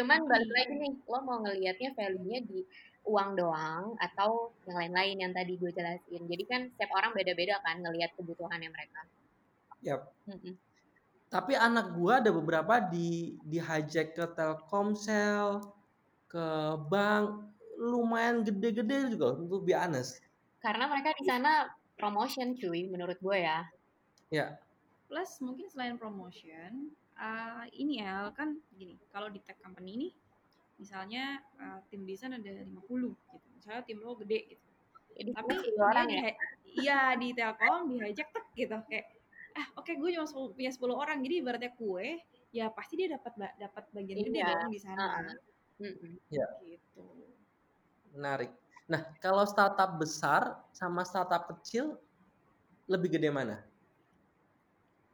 Cuman balik lagi nih, lo mau ngelihatnya value-nya di uang doang atau yang lain-lain yang tadi gue jelasin. Jadi kan setiap orang beda-beda kan ngelihat kebutuhannya mereka. Yap. Mm-hmm. Tapi anak gue ada beberapa di di hijack ke Telkomsel, ke bank lumayan gede-gede juga untuk be honest. Karena mereka di sana promotion cuy menurut gue ya. Ya. Plus mungkin selain promotion, uh, ini ya kan gini, kalau di tech company ini misalnya uh, tim desain ada lima puluh gitu. Misalnya tim lo gede gitu. Ya, tapi orang di, ya? Iya di Telkom dihijack tek gitu kayak ah oke okay, gue cuma punya sepuluh orang jadi ibaratnya kue ya pasti dia dapat dapat bagian gede dong di sana. Heeh. Ya. Gitu. Menarik. Nah, kalau startup besar sama startup kecil lebih gede mana?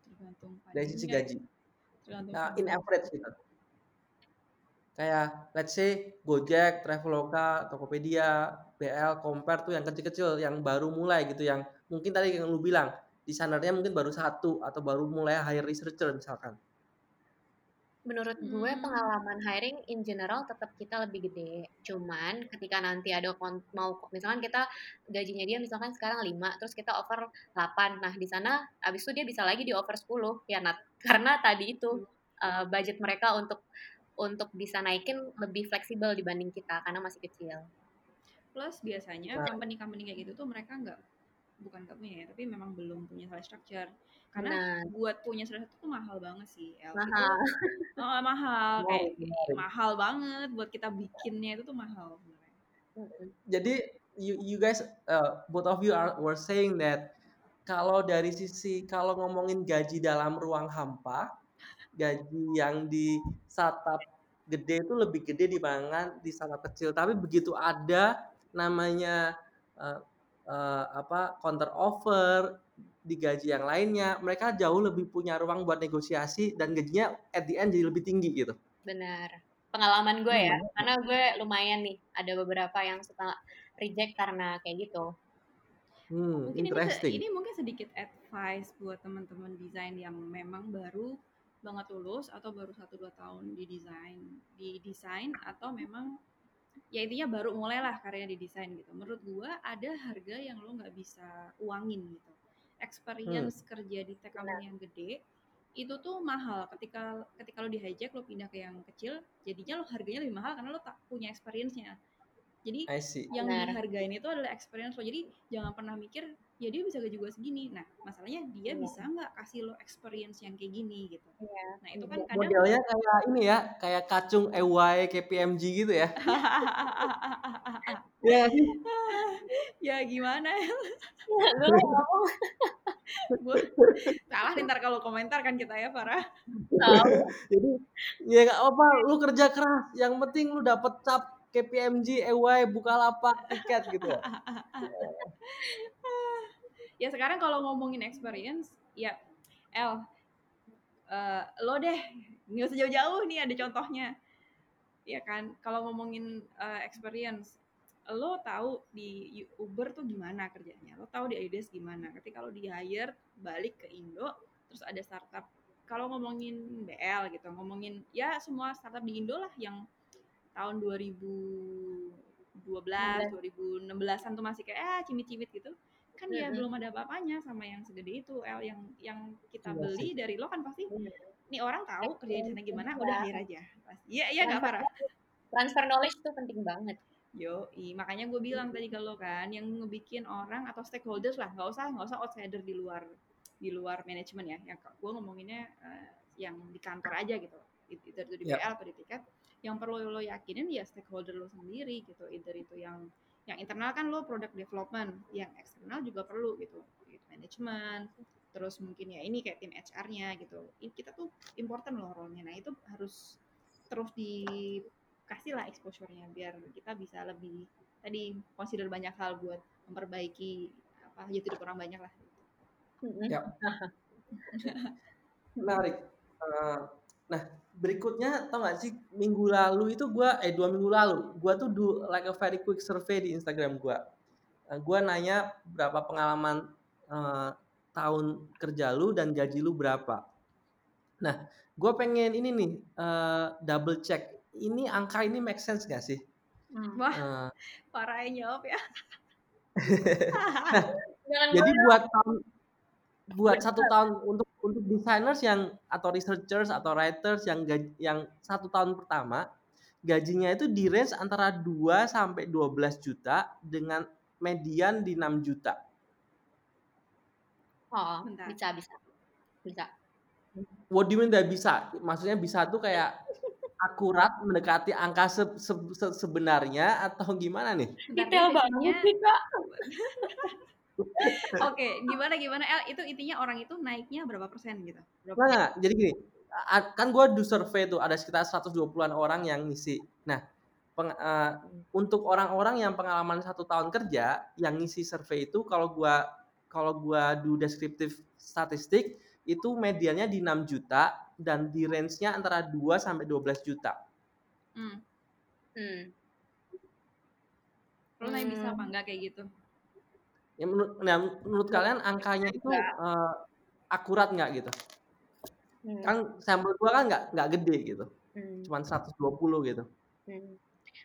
Tergantung dari sisi gaji. Tergantung. Nah, in average gitu. Kayak let's say Gojek, Traveloka, Tokopedia, B L, Compare tuh yang kecil-kecil yang baru mulai gitu yang mungkin tadi yang lu bilang desainernya mungkin baru satu atau baru mulai hire researcher misalkan. Menurut gue hmm. pengalaman hiring in general tetap kita lebih gede. Cuman ketika nanti ada kont- mau misalkan kita gajinya dia misalkan sekarang lima terus kita over delapan. Nah, di sana abis itu dia bisa lagi di over sepuluh ya Nat. Karena tadi itu uh, budget mereka untuk untuk bisa naikin lebih fleksibel dibanding kita karena masih kecil. Plus biasanya company-company kayak gitu tuh mereka enggak bukan enggak punya ya, tapi memang belum punya salary structure. Karena nah. buat punya salah satu tuh mahal banget sih. L. Mahal. Itu, oh, mahal. Kayak eh, mahal banget buat kita bikinnya itu tuh mahal sebenarnya. Jadi you, you guys uh, both of you are were saying that kalau dari sisi kalau ngomongin gaji dalam ruang hampa, gaji yang di startup gede itu lebih gede dibandingkan di startup kecil. Tapi begitu ada namanya uh, uh, apa counter offer di gaji yang lainnya, mereka jauh lebih punya ruang buat negosiasi dan gajinya at the end jadi lebih tinggi gitu. Benar. Pengalaman gue ya, hmm. karena gue lumayan nih, ada beberapa yang suka reject karena kayak gitu. Hmm, mungkin interesting. Ini, ini mungkin sedikit advice buat teman-teman desain yang memang baru banget lulus atau baru satu dua tahun di desain, di desain atau memang ya intinya baru mulailah karirnya di desain gitu. Menurut gue ada harga yang lo nggak bisa uangin gitu. Experience hmm. kerja di tech company yang gede itu tuh mahal. Ketika ketika lo di hijack lo pindah ke yang kecil, jadinya lo harganya lebih mahal karena lo tak punya experience-nya. Jadi yang dihargain itu adalah experience lo. Jadi jangan pernah mikir ya dia bisa gaji gue segini. Nah masalahnya dia yeah. bisa nggak kasih lo experience yang kayak gini gitu. Yeah. Nah itu kan kadang modelnya kayak ini ya, kayak kacung E Y K P M G gitu ya. Ya, ya gimana? Lu ngomong, gue salah ntar kalau komentar kan kita ya Farah. Tahu. Jadi ya nggak apa, lu kerja keras. Yang penting lu dapet cap K P M G, E Y, Bukalapak, Tiket gitu. Ya sekarang kalau ngomongin experience, ya El, uh, lo deh nggak usah jauh-jauh nih ada contohnya, ya kan? Kalau ngomongin uh, experience. Lo tahu di Uber tuh gimana kerjanya, lo tahu di Adidas gimana, ketika lo di hire balik ke Indo, terus ada startup, kalau ngomongin B L gitu, ngomongin ya semua startup di Indo lah yang tahun dua ribu dua belas, dua ribu enam belasan tuh masih kayak eh cimit-cimit gitu, kan ya belum ada apa-apanya sama yang segede itu, L yang yang kita beli dari lo kan pasti, nih orang tahu kerjanya di sana gimana, udah hire aja, iya iya nggak parah. Transfer knowledge tuh penting banget. Yo, i, makanya gue bilang tadi kalau kan yang ngebikin orang atau stakeholders lah, nggak usah nggak usah outsider di luar di luar manajemen ya. Yang gue ngomonginnya uh, yang di kantor aja gitu, either itu di B L yeah. atau di tiket. Yang perlu lo yakinin ya stakeholder lo sendiri gitu, either itu yang yang internal kan lo product development, yang eksternal juga perlu gitu, manajemen. Terus mungkin ya ini kayak tim H R-nya gitu. Kita tuh important loh role-nya. Nah itu harus terus di kasihlah exposure-nya biar kita bisa lebih tadi consider banyak hal buat memperbaiki apa ya tidak kurang banyak lah. Ya. Menarik. Uh, nah berikutnya tau nggak sih minggu lalu itu gue eh dua minggu lalu gue tuh do like a very quick survey di Instagram gue. Uh, gue nanya berapa pengalaman uh, tahun kerja lu dan gaji lu berapa. Nah gue pengen ini nih uh, double check. Ini angka ini make sense nggak sih? Wah, Farah uh, jawab ya. Nah, jadi buat tahun, buat satu tahun untuk untuk designers yang atau researchers atau writers yang yang satu tahun pertama gajinya itu di range antara dua sampai dua belas juta dengan median di enam juta. Oh, bentar. bisa bisa. Bisa. What do you mean that bisa? Maksudnya bisa tuh kayak akurat mendekati angka se- se- se- sebenarnya atau gimana nih? Detail banget sih, Kak. Oke, gimana gimana El, itu intinya orang itu naiknya berapa persen gitu? Berapa nah, persen? Jadi gini, kan gue do survei tuh ada sekitar seratus dua puluhan orang yang ngisi. Nah, peng, uh, untuk orang-orang yang pengalaman satu tahun kerja yang ngisi survei itu kalau gue kalau gue do descriptive statistik itu mediannya di enam juta dan di range-nya antara dua sampai dua belas juta. Hmm. Hmm. Lo naik bisa apa enggak kayak gitu? Ya, menurut, nah, menurut kalian angkanya itu uh, akurat nggak gitu? Hmm. Kan sampel gue kan nggak nggak gede gitu, hmm. cuman seratus dua puluh gitu. Hmm.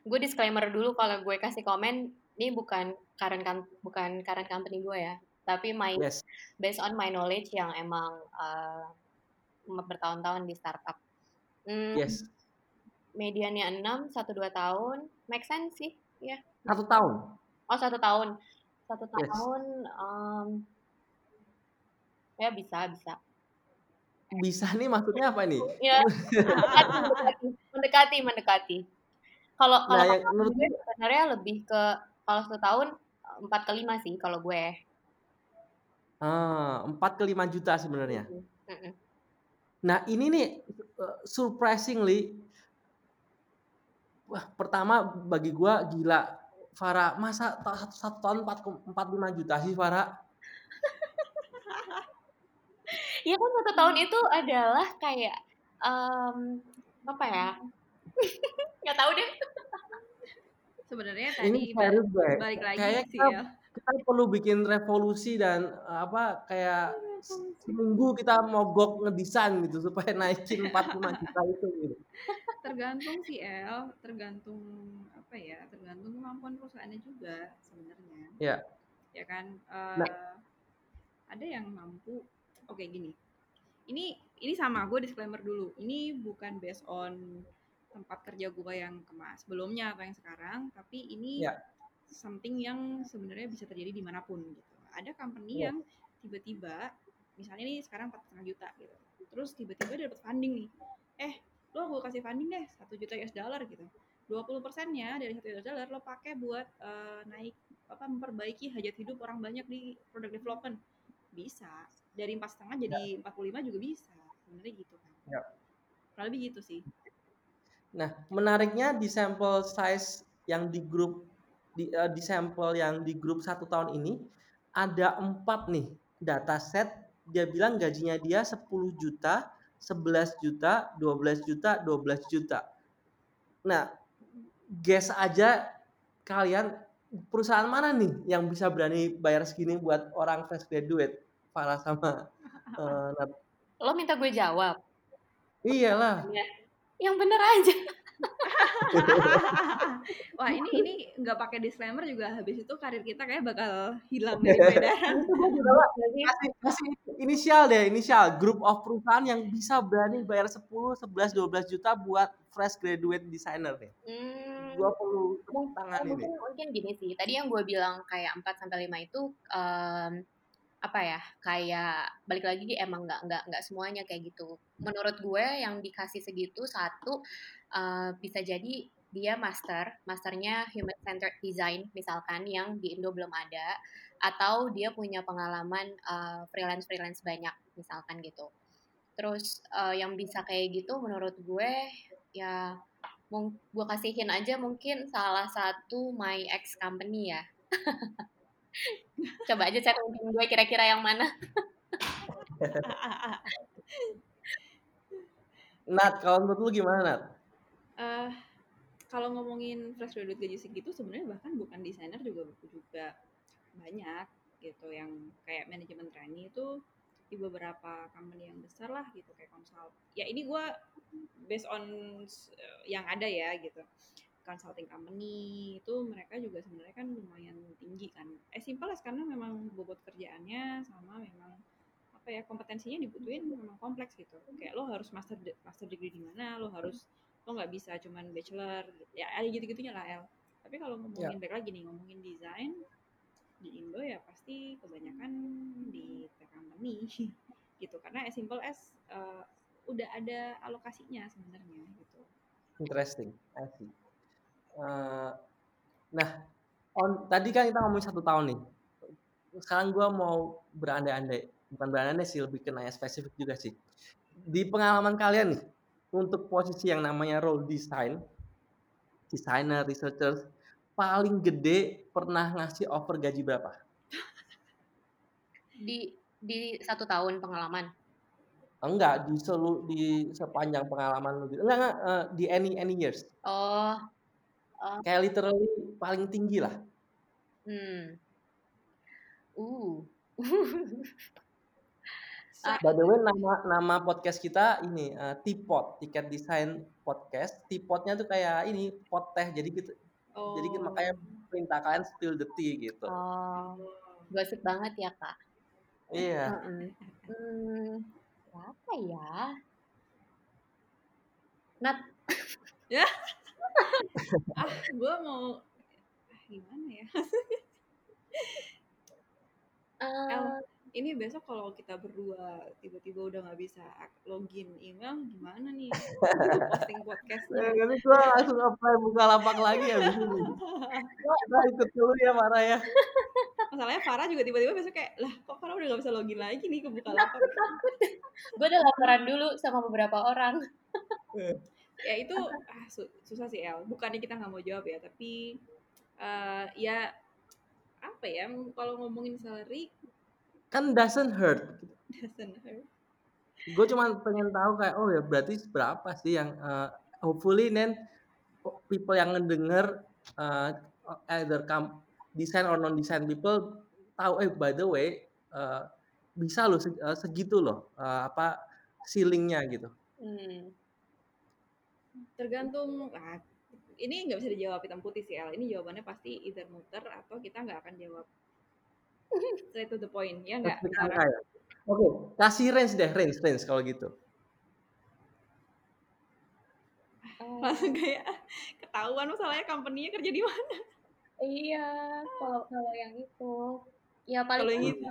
Gue disclaimer dulu kalau gue kasih komen, ini bukan current bukan current company gue ya, tapi my yes. based on my knowledge yang emang uh, bertahun-tahun di startup. Hmm, yes. Mediannya enam, satu dua tahun, make sense sih, ya. Yeah. Satu tahun. Oh satu tahun. Satu tahun, yes. um, ya bisa, bisa. Bisa nih maksudnya apa nih? Ya, mendekati, mendekati, mendekati. Kalau kalau nah, menurut gue sebenarnya lebih ke kalau satu tahun empat ke lima sih kalau gue. Ah, empat ke lima juta sebenarnya. Mm-hmm. Nah ini nih surprisingly, wah pertama bagi gue gila. Farah, masa satu tahun empat koma empat lima juta sih Farah? Iya kan satu tahun itu adalah kayak um, apa ya? Gak tahu deh. Sebenarnya tadi balik, balik lagi kayak sih kita, ya. Kita perlu bikin revolusi dan apa kayak seminggu kita mogok ngedesain gitu supaya naikin empat puluh lima juta itu gitu. Tergantung sih El, tergantung apa ya, tergantung kemampuan perusahaannya juga sebenarnya. Iya. Ya kan uh, nah. Ada yang mampu. Oke, gini. Ini ini sama gue disclaimer dulu. Ini bukan based on tempat kerja gue yang kemas sebelumnya atau yang sekarang, tapi ini ya. Something yang sebenarnya bisa terjadi dimanapun gitu. Ada company yeah. yang tiba-tiba, misalnya nih sekarang empat koma lima juta gitu, terus tiba-tiba dapat funding nih, eh lo gue kasih funding deh satu juta U S dollar gitu, dua puluh persennya dari satu juta U S dollar lo pakai buat uh, naik apa memperbaiki hajat hidup orang banyak di product development, bisa dari empat koma lima jadi yeah. empat puluh lima juga bisa sebenarnya gitu kan, yeah. kurang lebih gitu sih. Nah menariknya di sampel size yang di grup Di, uh, di sampel yang di grup satu tahun ini ada empat nih dataset, dia bilang gajinya dia sepuluh juta, sebelas juta, dua belas juta, dua belas juta. Nah guess aja kalian perusahaan mana nih yang bisa berani bayar segini buat orang fresh graduate? Farah sama uh, lo minta gue jawab? Iyalah yang bener aja. Wah ini ini nggak pakai disclaimer juga habis itu karir kita kayak bakal hilang dari peredaran. Kasih inisial deh, inisial group of perusahaan yang bisa berani bayar sepuluh, sebelas, dua belas juta buat fresh graduate designer deh. Hmm, gua perlu tangan ini. Mungkin gini sih, tadi yang gue bilang kayak empat sampai lima itu um, apa ya kayak balik lagi emang nggak nggak nggak semuanya kayak gitu. Menurut gue yang dikasih segitu satu uh, bisa jadi dia master masternya human centered design misalkan yang di Indo belum ada atau dia punya pengalaman uh, freelance freelance banyak misalkan gitu. Terus uh, yang bisa kayak gitu menurut gue ya mung- gue kasihin aja mungkin salah satu my ex company ya. Coba aja cari mungkin gue kira-kira yang mana. Nat, kalau menurut lu gimana Nat? Uh, kalau ngomongin fresh graduate gaji segitu sebenarnya bahkan bukan desainer juga juga banyak gitu yang kayak manajemen trainee itu di beberapa company yang besar lah gitu kayak konsult. Ya ini gue based on yang ada ya gitu. Consulting company itu mereka juga sebenarnya kan lumayan tinggi kan. As simple as karena memang bobot kerjaannya sama memang apa ya kompetensinya dibutuhin memang kompleks gitu. Kayak lo harus master master degree di mana, lo harus lo lo nggak bisa cuman bachelor, ya ada gitu-gitunya lah El. Tapi kalau ngomongin yeah. back lagi nih, ngomongin desain di Indo ya pasti kebanyakan di tech company gitu, karena as simple as uh, udah ada alokasinya sebenarnya gitu. Interesting, I see. Uh, nah, on, tadi kan kita ngomongin satu tahun nih. Sekarang gue mau berandai-andai, bukan berandai sih, lebih ke nanya spesifik juga sih. Di pengalaman kalian nih, untuk posisi yang namanya role design, designer, researcher, paling gede pernah ngasih offer gaji berapa? Di di satu tahun pengalaman? Enggak, di selu, di sepanjang pengalaman lebih. Enggak, enggak uh, di any any years. Oh. Uh. Kayak literally paling tinggi lah. Hmm. Uh. By the way, nama nama podcast kita ini uh, Tiket, Tiket Design Podcast. Tiketnya tuh kayak ini pot teh, jadi kita, oh. jadi makanya perintah kalian spill the tea gitu. Oh, gosip banget ya kak. Iya. Uh-uh. Hmm, apa ya? Nat. Ya. ah, gue mau ah, gimana ya? El, ini besok kalau kita berdua tiba-tiba udah nggak bisa login email, gimana nih posting podcastnya? Nanti gue langsung apply Bukalapak lagi ya. Nah, ikut dulu ya Farah ya. Masalahnya Farah juga tiba-tiba besok kayak, lah kok Farah udah nggak bisa login lagi nih ke Bukalapak? Takut. Gue udah laporan dulu sama beberapa orang. Ya itu ah, susah sih El. Bukannya kita nggak mau jawab ya, tapi uh, ya. Apa ya, kalau ngomongin salary kan doesn't hurt. Doesn't hurt. Gue cuma pengen tahu kayak, oh ya berarti berapa sih yang uh, hopefully then people yang ngedenger uh, either come design or non design people tahu eh by the way uh, bisa loh segitu loh uh, apa ceilingnya gitu. Hmm. Tergantung. Ah. Ini nggak bisa dijawab hitam putih sih El. Ini jawabannya pasti either muter atau kita nggak akan jawab straight to the point, ya nggak? Oke, kasih range deh, range, range kalau gitu. Uh, Langsung kayak ketahuan masalahnya company-nya kerja di mana? Iya, kalau kalau yang itu, ya paling itu.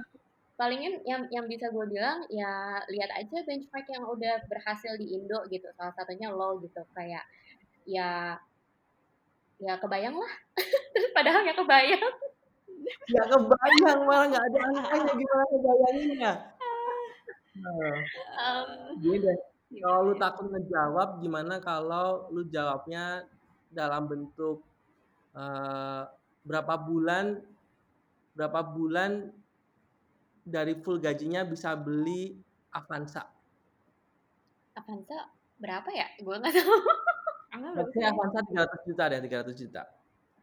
Palingin yang yang bisa gue bilang ya lihat aja benchmark yang udah berhasil di Indo gitu. Salah satunya lo gitu kayak ya. Ya kebayang lah, padahal nggak kebayang. Nggak kebayang malah nggak ada angkanya gimana kebayanginnya. Nah, um, jadi kalau lu takut ngejawab gimana kalau lu jawabnya dalam bentuk uh, berapa bulan berapa bulan dari full gajinya bisa beli Avanza. Avanza berapa ya? Gue nggak tahu. Berarti Avanza tiga ratus juta deh, tiga ratus juta.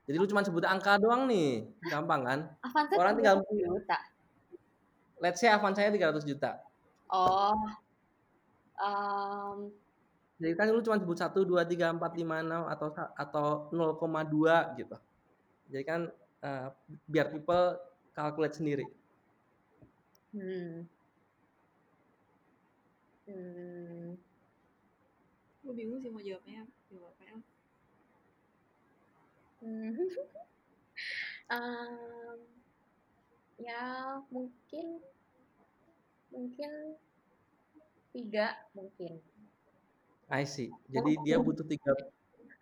Jadi lu cuma sebut angka doang nih, gampang kan? Avanza orang tinggal tiga ratus juta. Let's say Avanza-nya tiga ratus juta. Oh. Um. Jadi kan lu cuma sebut satu, dua, tiga, empat, lima, enam atau atau nol koma dua gitu. Jadi kan uh, biar people calculate sendiri. Hmm. Hmm. Gue bingung sih mau jawabnya. Jawabnya. Hmm. um, ya mungkin mungkin tiga mungkin. I see. Jadi oh. dia butuh tiga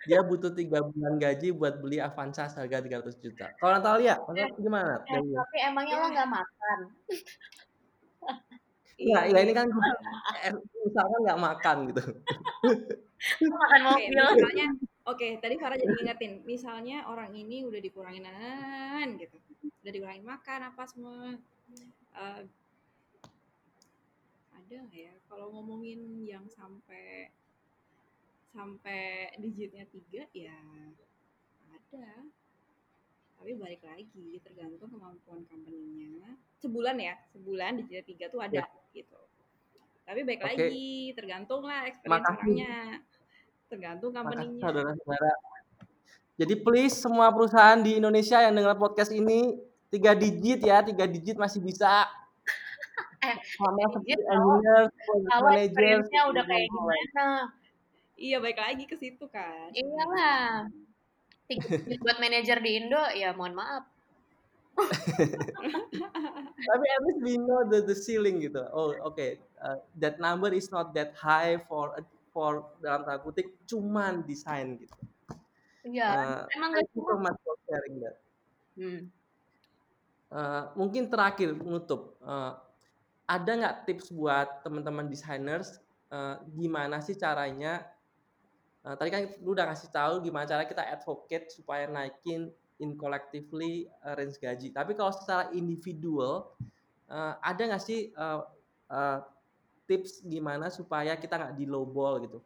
dia butuh tiga bulan gaji buat beli Avanza harga tiga ratus juta. Kalau Natalia, eh, gimana? Eh, tapi emangnya ya. Lo nggak makan? Iya, ya, ini kan misalkan nggak makan gitu. Makan mobil. Oke, misalnya, oke, tadi Farah jadi ingetin. Misalnya orang ini udah dikurangin nanan gitu, udah dikurangin makan apa semua. Uh, ada nggak ya? Kalau ngomongin yang sampai sampai digitnya tiga ya ada. Tapi balik lagi tergantung kemampuan company-nya. Sebulan ya, sebulan digitnya tiga tuh ada ya. Gitu. Tapi baik okay. lagi, tergantung lah experience orangnya. Tergantung company-nya. Makasih, saudara-saudara. Jadi please semua perusahaan di Indonesia yang dengar podcast ini, tiga digit ya, tiga digit masih bisa. eh, sama seperti engineer, manager. Kalau experience-nya udah kayak gimana? Iya, baik lagi ke situ kan. Iyalah. Buat manajer di Indo, ya mohon maaf. Tapi at least we know the the ceiling gitu. Oh, oke. Okay. Uh, that number is not that high for for dalam tanda kutip cuman desain gitu. Iya, yeah, uh, emang enggak cuma sharing that. Hmm. Uh, mungkin terakhir menutup. Uh, ada nggak tips buat teman-teman designers uh, gimana sih caranya? Uh, tadi kan lu udah kasih tahu gimana cara kita advocate supaya naikin in collectively uh, range gaji. Tapi kalau secara individual, uh, ada nggak sih uh, uh, tips gimana supaya kita nggak di lowball gitu?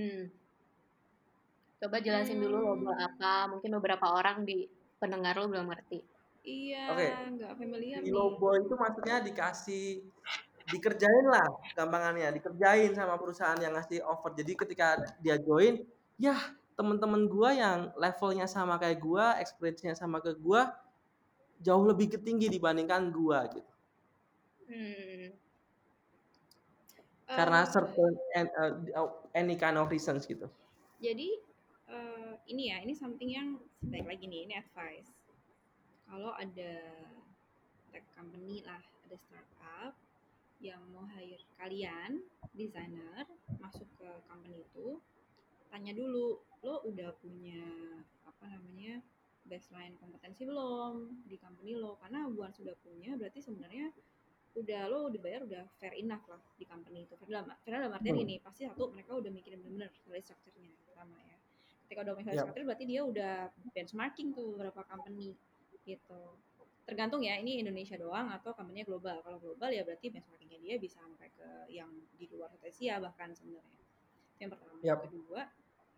Hmm. Coba jelasin hmm. dulu lowball apa. Mungkin beberapa orang di pendengar lo belum ngerti. Iya, okay. Nggak familiar. Di lowball itu maksudnya dikasih, dikerjain lah gampangannya, dikerjain sama perusahaan yang ngasih offer. Jadi ketika dia join, ya teman-teman gue yang levelnya sama kayak gue, experience-nya sama kayak gue, jauh lebih tinggi dibandingkan gue gitu. Hmm. Karena um, certain uh, any kind of reasons gitu. Jadi uh, ini ya, ini something yang baik lagi nih, ini advice. Kalau ada tech company lah, ada startup yang mau hire kalian, desainer, masuk ke company itu, tanya dulu, lo udah punya apa namanya baseline kompetensi belum di company lo? Karena once sudah punya berarti sebenarnya udah lo dibayar udah fair enough lah di company itu. Karena dalam artian ini pasti satu mereka udah mikirin benar-benar salary structure-nya pertama ya. Ketika udah mikirin structure berarti dia udah benchmarking tuh beberapa company gitu. Tergantung ya ini Indonesia doang atau company-nya global. Kalau global ya berarti benchmarking-nya dia bisa sampai ke yang di luar Asia bahkan sebenarnya. Yang pertama, yep. Yang kedua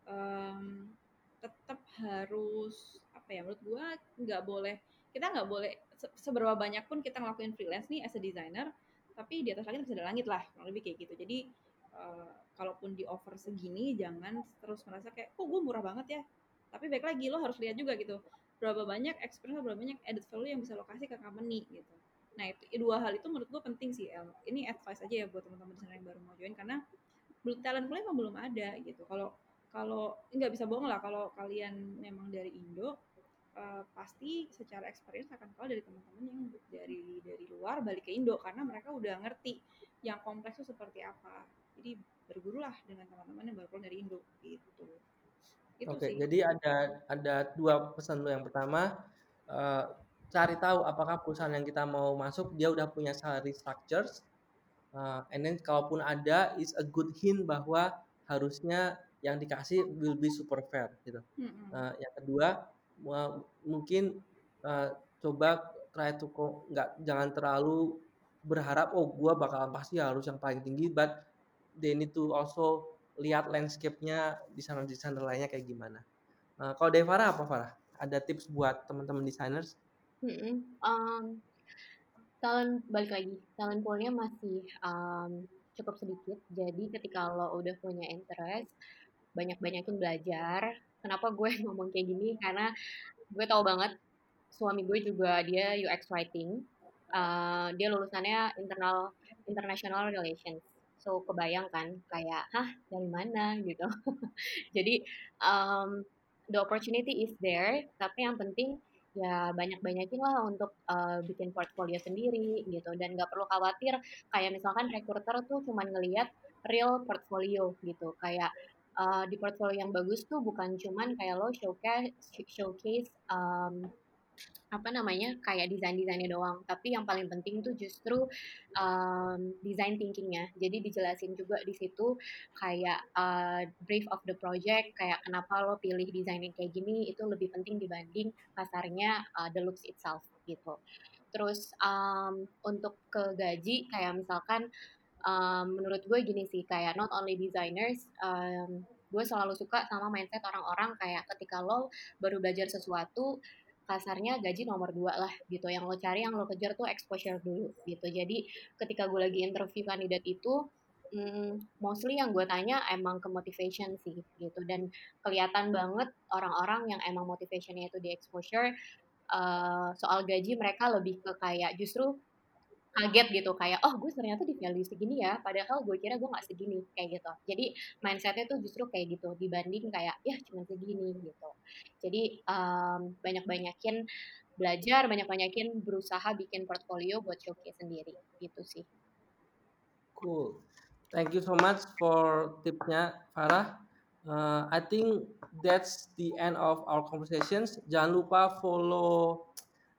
Um, tetap harus apa ya menurut gue nggak boleh kita nggak boleh se- seberapa banyak pun kita ngelakuin freelance nih as a designer tapi di atas langit bisa ada langit lah kurang lebih kayak gitu. Jadi uh, kalaupun di offer segini jangan terus merasa kayak kok gue murah banget ya, tapi baik lagi lo harus lihat juga gitu berapa banyak experience, berapa banyak added value yang bisa lo kasih ke company gitu. Nah itu dua hal itu menurut gue penting sih El. Ini advice aja ya buat teman-teman desainer yang baru mau join karena belum talent pool emang belum ada gitu. Kalau Kalau nggak bisa bohong lah, kalau kalian memang dari Indo, uh, pasti secara experience akan kalah dari teman-teman yang dari dari luar balik ke Indo karena mereka udah ngerti yang kompleks itu seperti apa. Jadi bergurulah dengan teman-teman yang baru keluar dari Indo gitu. Itu Oke, sih. Jadi ada ada dua pesan lo. Yang pertama, uh, cari tahu apakah perusahaan yang kita mau masuk dia udah punya salary structures. Uh, and then kalaupun ada, is a good hint bahwa harusnya yang dikasih will be super fair gitu. Mm-hmm. Uh, yang kedua uh, mungkin uh, coba try to go, nggak jangan terlalu berharap oh gue bakalan pasti harus yang paling tinggi, but they need to also lihat landscape-nya di sana di sana lainnya kayak gimana. Uh, kalau dari Farah apa Farah? Ada tips buat teman-teman designers? Mm-hmm. Um, talent balik lagi talent pool-nya masih um, cukup sedikit. Jadi ketika lo udah punya interest banyak-banyakin belajar. Kenapa gue ngomong kayak gini? Karena gue tahu banget suami gue juga dia U X writing. Uh, dia lulusannya internal international relations. So kebayang kan kayak hah dari mana gitu. Jadi um, the opportunity is there. Tapi yang penting ya banyak-banyakin lah untuk uh, bikin portfolio sendiri gitu. Dan nggak perlu khawatir kayak misalkan recruiter tuh cuman ngelihat real portfolio gitu kayak. Uh, di portfolio yang bagus tuh bukan cuman kayak lo showcase showcase um, apa namanya kayak desain-desainnya doang, tapi yang paling penting tuh justru um, design thinkingnya. Jadi dijelasin juga di situ kayak uh, brief of the project, kayak kenapa lo pilih desain yang kayak gini itu lebih penting dibanding kasarnya uh, the looks itself gitu. Terus um, untuk ke gaji kayak misalkan Um, menurut gue gini sih, kayak not only designers, um, gue selalu suka sama mindset orang-orang kayak ketika lo baru belajar sesuatu, kasarnya gaji nomor dua lah gitu. Yang lo cari, yang lo kejar tuh exposure dulu gitu. Jadi ketika gue lagi interview kandidat itu, um, mostly yang gue tanya emang ke motivation sih gitu. Dan kelihatan banget orang-orang yang emang motivation-nya itu di exposure, uh, soal gaji mereka lebih ke kayak justru kaget gitu, kayak oh gue ternyata di value segini ya, padahal gue kira gue nggak segini, kayak gitu. Jadi mindsetnya tuh justru kayak gitu dibanding kayak ya cuma segini gitu. Jadi um, banyak-banyakin belajar, banyak-banyakin berusaha bikin portfolio buat showcase sendiri gitu sih. Cool, thank you so much for tipsnya Farah. Uh, I think that's the end of our conversations. Jangan lupa follow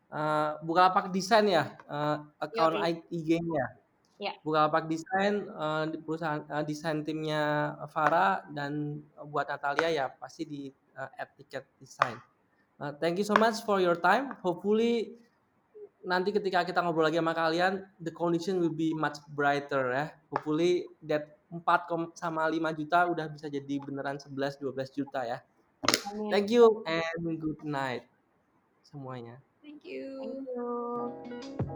uh, Bukalapak Design ya, uh, account okay. I G-nya. Yeah. Bukalapak Design, uh, di perusahaan uh, desain timnya Farah, dan buat Natalia ya pasti di uh, Etiquette Design. Uh, thank you so much for your time. Hopefully nanti ketika kita ngobrol lagi sama kalian, the condition will be much brighter ya. Hopefully that empat sama lima juta udah bisa jadi beneran sebelas dua belas juta ya. Amin. Thank you and good night semuanya. Thank you. Thank you.